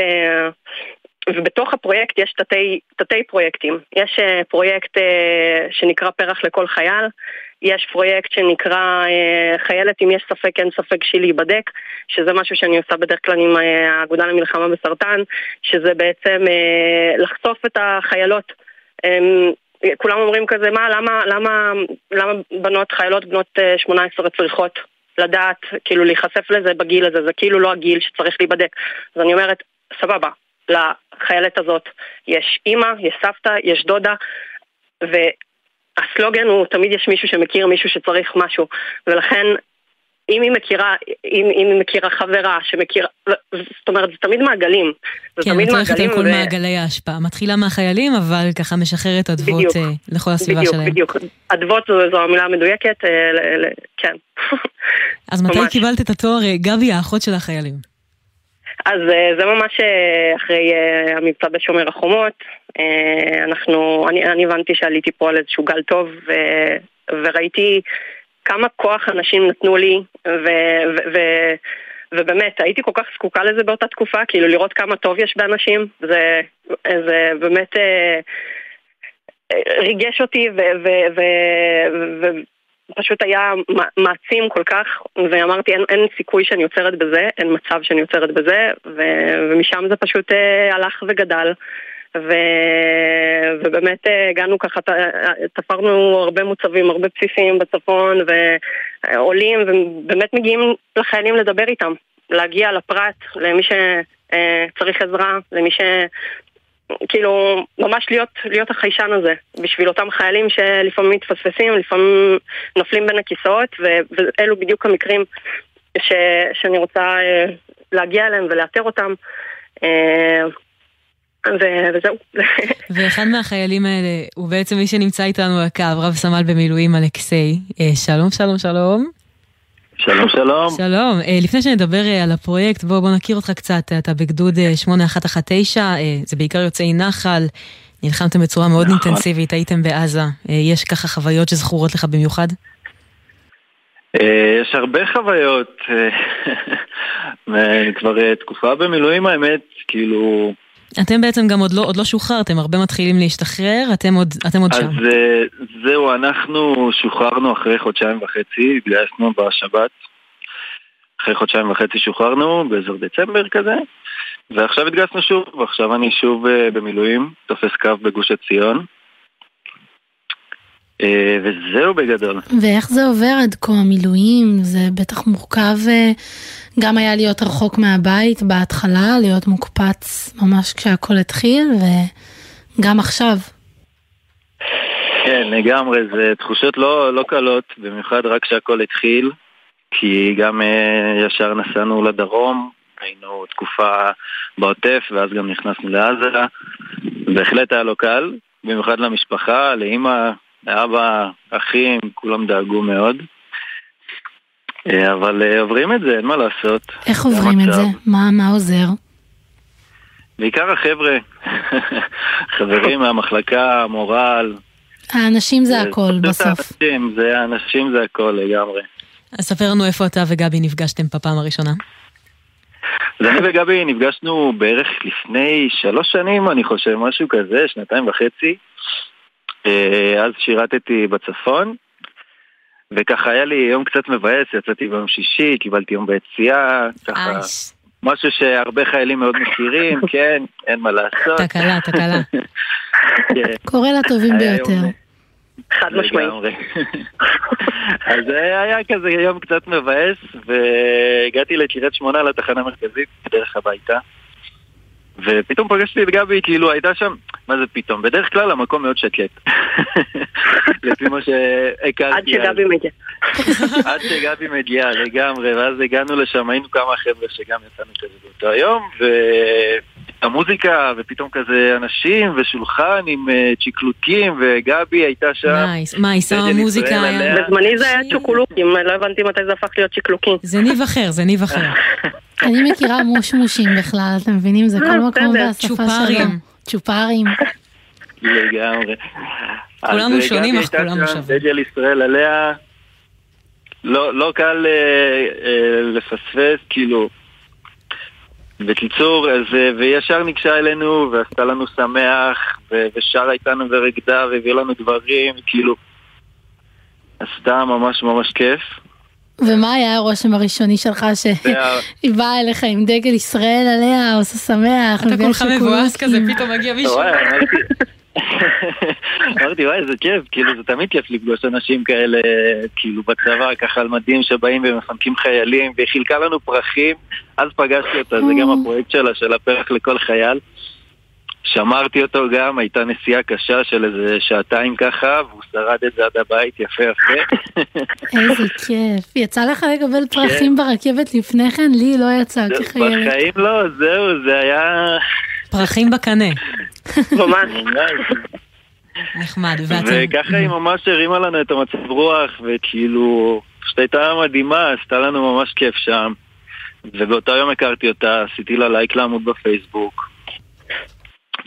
ובתוך הפרויקט יש תתי, תתי פרויקטים. יש פרויקט אה, שנקרא פרח לכל חייל, יש פרויקט שנקרא אה, חיילת אם יש ספק אין ספק שלי בדק, שזה משהו שאני עושה בדרך כלל עם האגודה למלחמה בסרטן, שזה בעצם אה, לחשוף את החיילות. אה, כולם אומרים כזה, מה, למה, למה, למה בנות חיילות בנות אה, שמונה עשרה צריכות לדעת, כאילו להיחשף לזה בגיל הזה, זה כאילו לא הגיל שצריך להיבדק. אז אני אומרת, סבבה. לחיילת הזאת יש אמא, יש סבתא, יש דודה, והסלוגן הוא תמיד יש מישהו שמכיר מישהו שצריך משהו, ולכן אם היא מכירה, אם, אם היא מכירה חברה שמכירה, זאת אומרת, זה תמיד מעגלים. זה כן, תמיד מעגלים. כל ו... מעגלי ההשפעה. מתחילה מהחיילים, אבל ככה משחררת אדוות בדיוק, לכל הסביבה בדיוק, שלהם. בדיוק, בדיוק. אדוות זו, זו המילה המדויקת, ל- ל- כן. אז מתי ממש. קיבלת את התואר גבי, האחות של החיילים? אז זה ממש אחרי המבצע בשומר החומות, אנחנו, אני, אני הבנתי שעליתי פה על איזשהו גל טוב, ו, וראיתי כמה כוח אנשים נתנו לי, ו, ו, ו, ובאמת, הייתי כל כך זקוקה לזה באותה תקופה, כאילו לראות כמה טוב יש באנשים, זה, זה באמת ריגש אותי, ו... ו, ו, ו פשוט היה מעצים כל כך, ואמרתי, אין, אין סיכוי שאני יוצרת בזה, אין מצב שאני יוצרת בזה, ו, ומשם זה פשוט אה, הלך וגדל, ו, ובאמת אה, הגענו ככה, תפרנו הרבה מוצבים, הרבה בסיסים בצפון, ועולים, ובאמת מגיעים לחיילים לדבר איתם, להגיע לפרט, למי שצריך עזרה, למי ש... כאילו, ממש להיות, להיות החיישן הזה, בשביל אותם חיילים שלפעמים מתפספסים, לפעמים נופלים בין הכיסאות, ואלו בדיוק המקרים ש, שאני רוצה להגיע אליהם ולאתר אותם, ו, וזהו. ואחד מהחיילים האלה הוא בעצם מי שנמצא איתנו בקו, רב סמל במילואים אלכסיי. שלום, שלום, שלום. שלום שלום. שלום, לפני שנדבר על הפרויקט, בוא, בוא נכיר אותך קצת, אתה בגדוד שמונה אחת אחת תשע, זה בעיקר יוצאי נחל, נלחמתם בצורה מאוד נכון. אינטנסיבית, הייתם בעזה, יש ככה חוויות שזכורות לך במיוחד? יש הרבה חוויות, כבר תקופה במילואים האמת, כאילו... אתם בעצם גם עוד לא, עוד לא שוחררתם, הרבה מתחילים להשתחרר, אתם עוד, אתם עוד אז, שם. אז זהו, אנחנו שוחררנו אחרי חודשיים וחצי, גלייסנו בשבת, אחרי חודשיים וחצי שוחררנו, באזור דצמבר כזה, ועכשיו התגייסנו שוב, ועכשיו אני שוב במילואים, תופס קו בגוש הציון, וזהו בגדול. ואיך זה עובר עד כה המילואים? זה בטח מורכב, גם היה להיות רחוק מהבית בהתחלה, להיות מוקפץ ממש כשהכל התחיל, וגם עכשיו. כן, לגמרי, זה תחושות לא, לא קלות, במיוחד רק כשהכל התחיל, כי גם ישר נסענו לדרום, היינו תקופה בעוטף, ואז גם נכנסנו לעזה, בהחלט היה לא קל, במיוחד למשפחה, לאמא, אבא, אחים, כולם דאגו מאוד, אבל עוברים את זה, אין מה לעשות. איך עוברים את זה? מה, מה עוזר? בעיקר החבר'ה, חברים מהמחלקה, מורל. האנשים זה הכל בסוף. האנשים זה הכל לגמרי. אז ספר לנו איפה אתה וגבי נפגשתם בפעם הראשונה? אז אני וגבי נפגשנו בערך לפני שלוש שנים, אני חושב, משהו כזה, שנתיים וחצי. אז שירתתי בצפון, וככה היה לי יום קצת מבאס, יצאתי ביום שישי, קיבלתי יום ביציאה, ככה, משהו שהרבה חיילים מאוד מכירים, כן, אין מה לעשות. תקלה, תקלה. קורא לטובים ביותר. חד משמעית. אז זה היה כזה יום קצת מבאס, והגעתי לקריית שמונה לתחנה המרכזית בדרך הביתה, ופתאום פגשתי את גבי, כאילו הייתה שם, מה זה פתאום? בדרך כלל המקום מאוד שקט. לפי מה שהכרתי. עד שגבי מגיע. עד שגבי מגיע, לגמרי, ואז הגענו לשם, היינו כמה חבר'ה שגם יצאנו כזה באותו היום, והמוזיקה, ופתאום כזה אנשים, ושולחן עם צ'יקלוקים, וגבי הייתה שם. נייס, מה, היא שמה מוזיקה היום? בזמני זה היה צ'וקולוקים, לא הבנתי מתי זה הפך להיות צ'יקלוקים. זה ניב אחר, זה ניב אחר. אני מכירה מושמושים בכלל, אתם מבינים? זה כל מקום והשפה שלהם. צ'ופרים. לגמרי. כולנו שונים, אך כולנו שווה. דגל ישראל עליה, לא קל לפספס, כאילו, בקיצור, וישר ניגשה אלינו, ועשתה לנו שמח, ושר איתנו ורגדה, והביא לנו דברים, כאילו, עשתה ממש ממש כיף. ומה היה הרושם הראשוני שלך שהיא באה אליך עם דגל ישראל עליה, עושה שמח? אתה כולך מבואס כזה, פתאום מגיע מישהו. אמרתי, וואי, זה כיף, כאילו זה תמיד כיף לפגוש אנשים כאלה, כאילו בצבא, ככה על מדים שבאים ומפנקים חיילים, והיא חילקה לנו פרחים, אז פגשתי אותה, זה גם הפרויקט שלה, של הפרח לכל חייל. שמרתי אותו גם, הייתה נסיעה קשה של איזה שעתיים ככה, והוא שרד את זה עד הבית, יפה יפה. איזה כיף. יצא לך לקבל פרחים ברכבת לפני כן? לי לא יצא כחיילת. בחיים לא, זהו, זה היה... פרחים בקנה. ממש. נחמד. וככה היא ממש הרימה לנו את המצב רוח, וכאילו, שהייתה מדהימה, עשתה לנו ממש כיף שם. ובאותו יום הכרתי אותה, עשיתי לה לייק לעמוד בפייסבוק.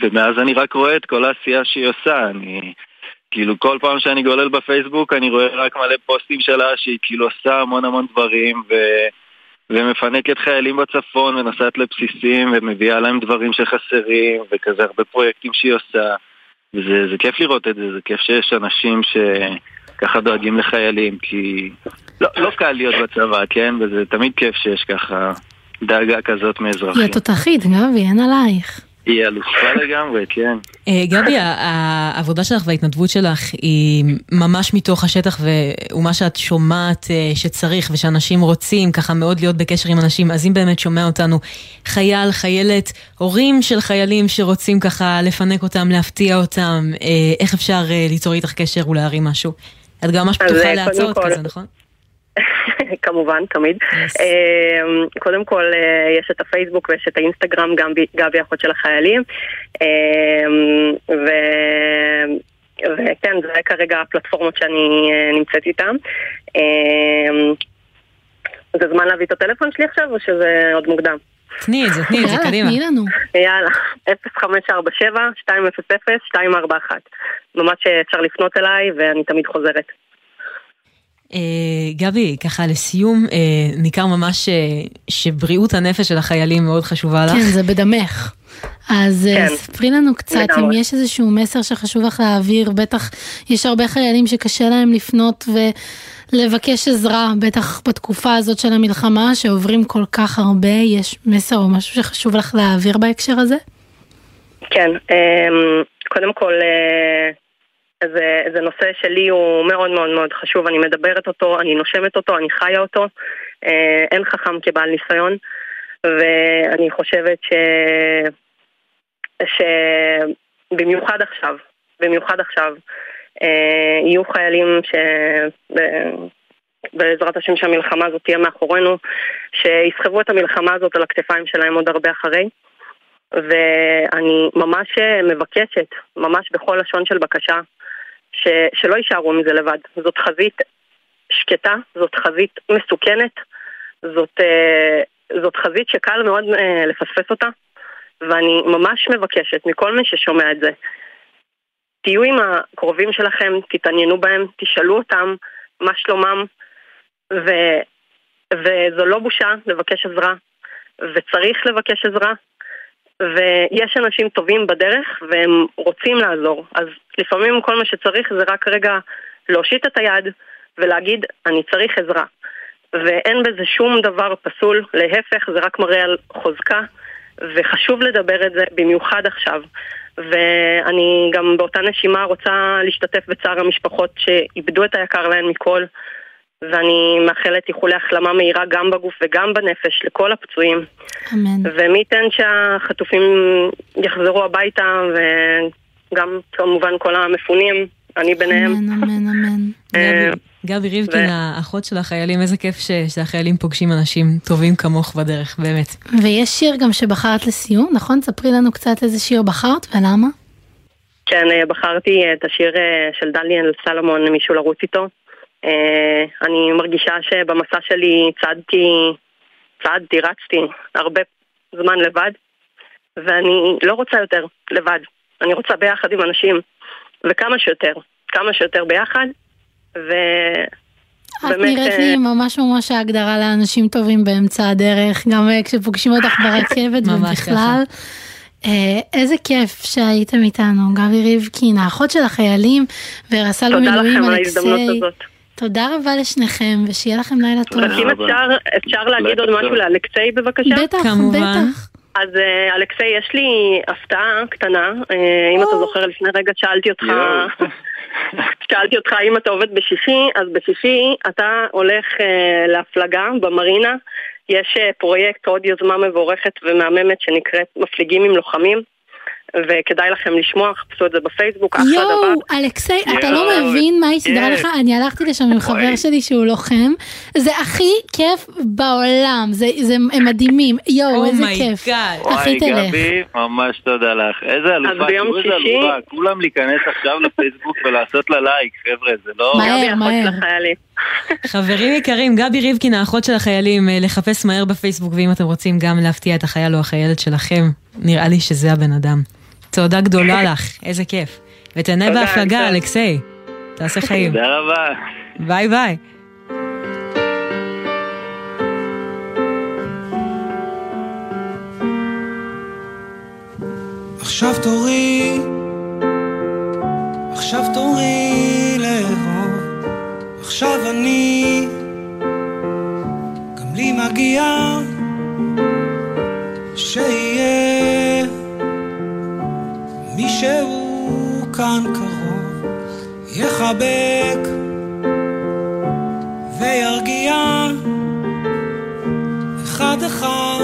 ומאז אני רק רואה את כל העשייה שהיא עושה, אני, כאילו כל פעם שאני גולל בפייסבוק, אני רואה רק מלא פוסטים שלה, שהיא כאילו עושה המון המון דברים, ו, ומפנקת חיילים בצפון, ונוסעת לבסיסים, ומביאה להם דברים שחסרים, וכזה הרבה פרויקטים שהיא עושה, וזה זה כיף לראות את זה, זה כיף שיש אנשים שככה דואגים לחיילים, כי לא, לא קל להיות בצבא, כן? וזה תמיד כיף שיש ככה דאגה כזאת מאזרחים. היא תותחית, גבי, אין עלייך. היא אלופה לגמרי, כן. גבי, העבודה שלך וההתנדבות שלך היא ממש מתוך השטח, ומה שאת שומעת שצריך ושאנשים רוצים, ככה מאוד להיות בקשר עם אנשים, אז אם באמת שומע אותנו חייל, חיילת, הורים של חיילים שרוצים ככה לפנק אותם, להפתיע אותם, איך אפשר ליצור איתך קשר ולהרים משהו? את גם ממש פתוחה להצעות כזה, נכון? כמובן, תמיד. קודם כל, יש את הפייסבוק ויש את האינסטגרם, גם גבי אחות של החיילים. וכן, זה כרגע הפלטפורמות שאני נמצאת איתן. זה זמן להביא את הטלפון שלי עכשיו, או שזה עוד מוקדם? תני את זה, תני את זה, קדימה. יאללה, אפס חמש ארבע שבע שתיים אפס אפס שתיים ארבע אחת. ממש אפשר לפנות אליי, ואני תמיד חוזרת. גבי, ככה לסיום, ניכר ממש שבריאות הנפש של החיילים מאוד חשובה לך. כן, זה בדמך. אז ספרי לנו קצת אם יש איזשהו מסר שחשוב לך להעביר. בטח יש הרבה חיילים שקשה להם לפנות ולבקש עזרה, בטח בתקופה הזאת של המלחמה שעוברים כל כך הרבה. יש מסר או משהו שחשוב לך להעביר בהקשר הזה? כן, קודם כל זה, זה נושא שלי, הוא מאוד מאוד מאוד חשוב, אני מדברת אותו, אני נושמת אותו, אני חיה אותו, אין חכם כבעל ניסיון, ואני חושבת ש... שבמיוחד עכשיו, במיוחד עכשיו, יהיו חיילים ש... בעזרת השם שהמלחמה הזאת תהיה מאחורינו, שיסחבו את המלחמה הזאת על הכתפיים שלהם עוד הרבה אחרי, ואני ממש מבקשת, ממש בכל לשון של בקשה, ש, שלא יישארו מזה לבד. זאת חזית שקטה, זאת חזית מסוכנת, זאת, זאת חזית שקל מאוד לפספס אותה, ואני ממש מבקשת מכל מי ששומע את זה, תהיו עם הקרובים שלכם, תתעניינו בהם, תשאלו אותם מה שלומם, ו, וזו לא בושה לבקש עזרה, וצריך לבקש עזרה, ויש אנשים טובים בדרך והם רוצים לעזור. אז לפעמים כל מה שצריך זה רק רגע להושיט את היד ולהגיד אני צריך עזרה, ואין בזה שום דבר פסול, להפך, זה רק מראה על חוזקה, וחשוב לדבר את זה במיוחד עכשיו. ואני גם באותה נשימה רוצה להשתתף בצער המשפחות שאיבדו את היקר להן מכל, ואני מאחלת איחולי החלמה מהירה גם בגוף וגם בנפש לכל הפצועים. אמן. ומי ייתן שהחטופים יחזרו הביתה, וגם כמובן כל המפונים, אני ביניהם. אמן, אמן, אמן. גבי ריבקין, האחות של החיילים, איזה כיף שהחיילים פוגשים אנשים טובים כמוך בדרך, באמת. ויש שיר גם שבחרת לסיום, נכון? ספרי לנו קצת איזה שיר בחרת ולמה? כן, בחרתי את השיר של דניאל סלמון, מישהו לרוץ איתו. אני מרגישה שבמסע שלי צעדתי, צעדתי, רצתי הרבה זמן לבד, ואני לא רוצה יותר לבד. אני רוצה ביחד עם אנשים, וכמה שיותר, כמה שיותר ביחד. את נראית לי ממש ממש ההגדרה לאנשים טובים באמצע הדרך, גם כשפוגשים אותך ברכבת ובכלל. איזה כיף שהייתם איתנו, גבי ריבקין, האחות של החיילים ורס"ל במילואים אלכסיי. תודה רבה לשניכם, ושיהיה לכם לילה טוב. אפשר להגיד עוד משהו לאלכסיי בבקשה? בטח, בטח. אז אלכסיי, יש לי הפתעה קטנה. אם אתה זוכר, לפני רגע שאלתי אותך שאלתי אותך אם אתה עובד בשישי, אז בשישי אתה הולך אה, להפלגה במרינה. יש אה, פרויקט, עוד יוזמה מבורכת ומהממת שנקראת מפליגים עם לוחמים, וכדאי לכם לשמוע, חפשו את זה בפייסבוק. יואו, אלכסיי, אתה לא מבין מה הסתדר לך, אני הלכתי לשם עם חבר שלי שהוא לוחם, זה הכי כיף בעולם, זה מדהימים, יואו, איזה כיף, הכי תלך. וואי גבי, ממש תודה לך, איזה אלופה, כולם להיכנס עכשיו לפייסבוק ולעשות לה לייק, חבר'ה, זה לא... מהר, מהר. חברים יקרים, גבי ריבקין, האחות של החיילים, לחפש מהר בפייסבוק, ואם אתם רוצים גם להפתיע את החייל או החיילת שלכם, נראה לי שזה הבן אדם. תודה גדולה לך, איזה כיף. ותענה בהפלגה, אלכסיי. תעשה חיים. תודה רבה. ביי ביי. עכשיו תורי, עכשיו תורי לאהוב, עכשיו אני, גם לי מגיע, שיהיה מישהו כאן קרוב, יחבק וירגיע, אחד אחד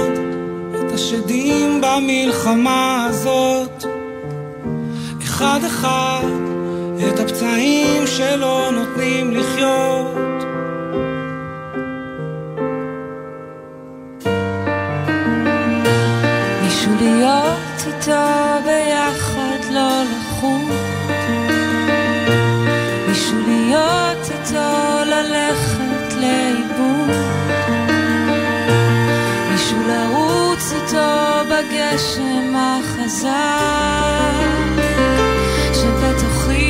את השדים במלחמה הזאת, אחד אחד את הפצעים שלא נותנים לחיות. להיות איתו ביחד, לא לחום, מישהו להיות איתו, ללכת לאיבוד, מישהו לרוץ איתו בגשם החזק שבתוכי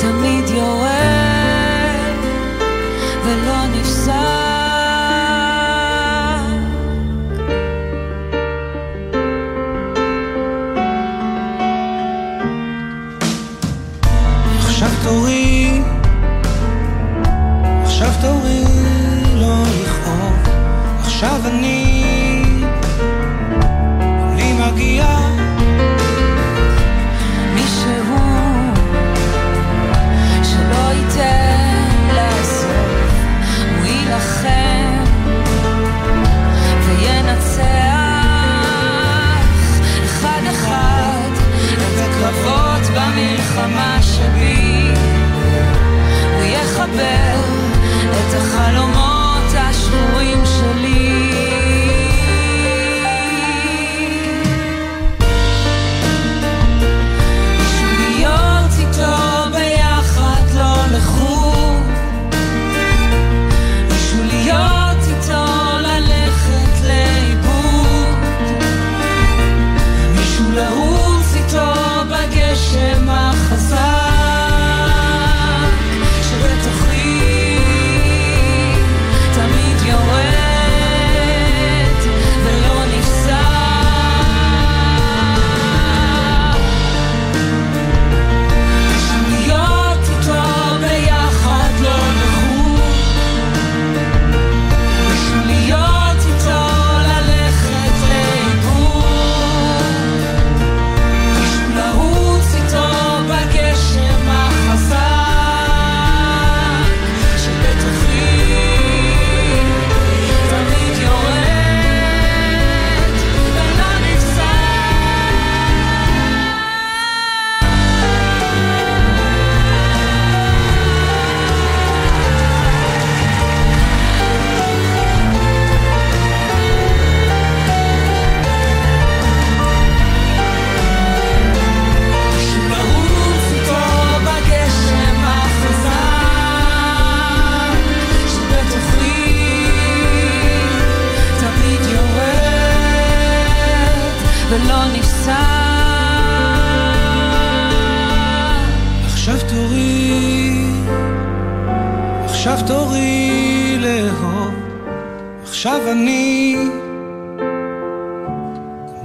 תמיד יורד ולא נפסק. עכשיו תורי לא לכאוב, עכשיו אני, לי מגיע מישהו שלא ייתן לעזוב, הוא ילחם וינצח, אחד אחד את הקרבות במלחמה שבי, הוא יחבר את החלומות השבורים שלי. רוצה עכשיו תורי עכשיו תורי לאהוב עכשיו אני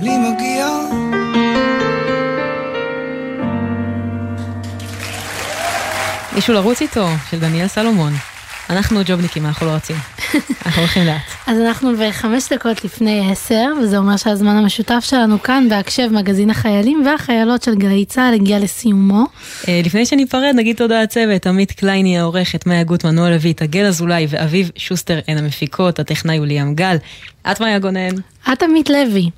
לי מגיע מישהו לרוץ איתו של דניאל סלמון. אנחנו ג'ובניקים, אנחנו לא רוצים. אנחנו הולכים לאט. אז אנחנו בחמש דקות לפני עשר, וזה אומר שהזמן המשותף שלנו כאן, בהקשב מגזין החיילים והחיילות של גלי צהל, הגיע לסיומו. לפני שניפרד, נגיד תודה לצוות, עמית קליין היא העורכת, מאיה גוטמן, נועל אבי, גל אזולאי ואביב שוסטר הן המפיקות, הטכנאי הוא ליאם גל. את מאיה גונן. את עמית לוי.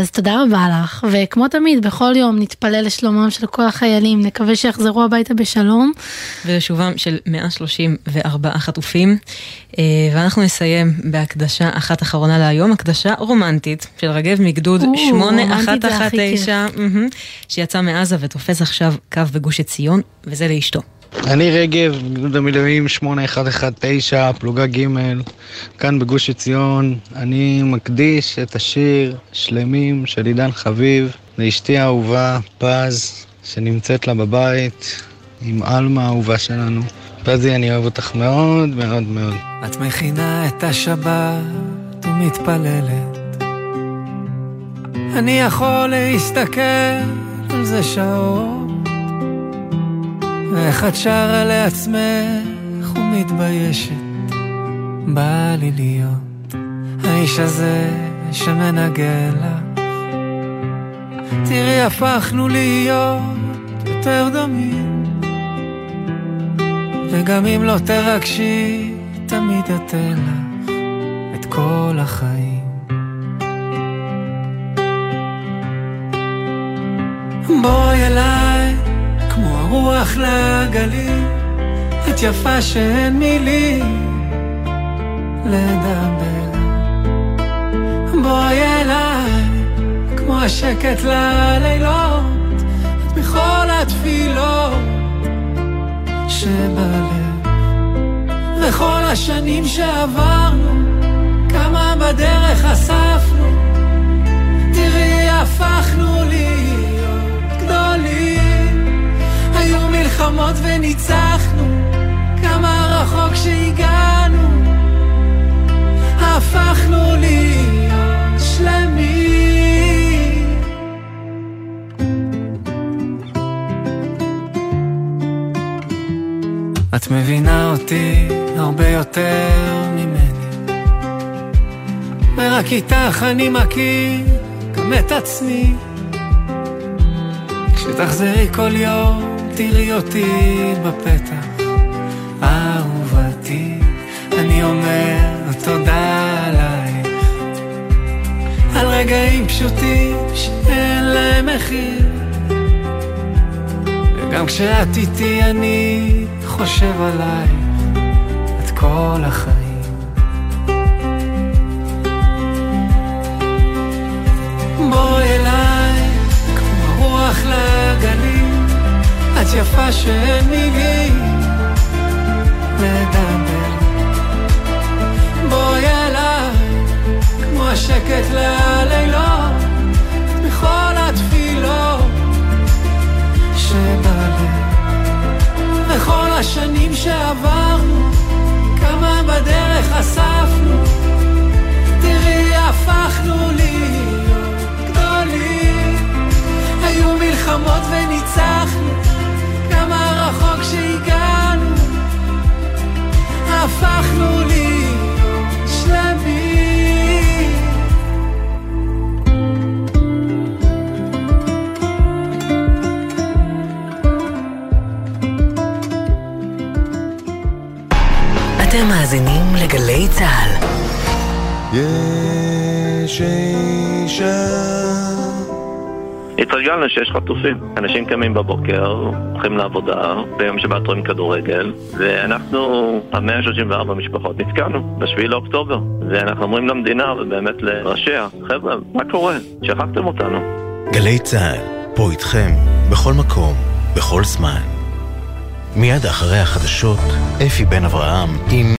אז תודה רבה לך, וכמו תמיד בכל יום נתפלל לשלומם של כל החיילים, נקווה שיחזרו הביתה בשלום ולשובם של מאה שלושים וארבעה חטופים. ואנחנו נסיים בהקדשה אחת אחרונה להיום, הקדשה רומנטית של רגב מגדוד שמונה אחת אחת תשע שיצא מעזה ותופס עכשיו קו בגוש עציון, וזה לאשתו. אני רגב, גדוד המילואים שמונה אחת אחת תשע, פלוגה ג' כאן בגוש עציון. אני מקדיש את השיר שלמים של עידן חביב לאשתי האהובה פז, שנמצאת לה בבית עם אלמה האהובה שלנו. פזי, אני אוהב אותך מאוד מאוד מאוד. את מכינה את השבת ומתפללת, אני יכול להסתכל על זה שעות, ואיך את שרה לעצמך ומתביישת. בא לי להיות האיש הזה שמנגן לך, תראי הפכנו להיות יותר דומים, וגם אם לא תרגשי תמיד אתן לך את כל החיים. בואי אליי כמו הרוח לגלים, את יפה שאין מילים לדבר. בואי אליי כמו השקט ללילות, את בכל התפילות שבלב, וכל השנים שעברנו כמה בדרך אספנו, תראי הפכנו להיות גדולים, היו מלחמות וניצחנו, כמה רחוק שהגענו, הפכנו להיות שלמים. את מבינה אותי הרבה יותר ממני, ורק איתך אני מכיר גם את עצמי. כשתחזרי כל יום תראי אותי בפתח, אהובתי, אני אומר תודה עלייך, על רגעים פשוטים שאין להם מחיר, וגם כשאת איתי אני חושב עלייך את כל החיים. בואי אליי כמו רוח לגלים, את יפה שאין מילים לדבר. בואי אליי כמו השקט ללילות, בכל התפילות שבלב, וכל השנים שעברנו כמה בדרך אספנו, תראי הפכנו להיות גדולים, היו מלחמות וניצחנו, כמה רחוק שהגענו, הפכנו לי שלבים. אתם מאזינים לגלי צהל. יש אישה, התרגלנו שיש חטופים. אנשים קמים בבוקר, הולכים לעבודה, ביום שבת רואים כדורגל, ואנחנו, מאה שלושים וארבע משפחות, נתקענו בשביעי לאוקטובר, ואנחנו אומרים למדינה ובאמת לראשיה, חבר'ה, מה קורה? שכחתם אותנו. גלי צהל, פה איתכם, בכל מקום, בכל זמן. מיד אחרי החדשות, אפי בן אברהם עם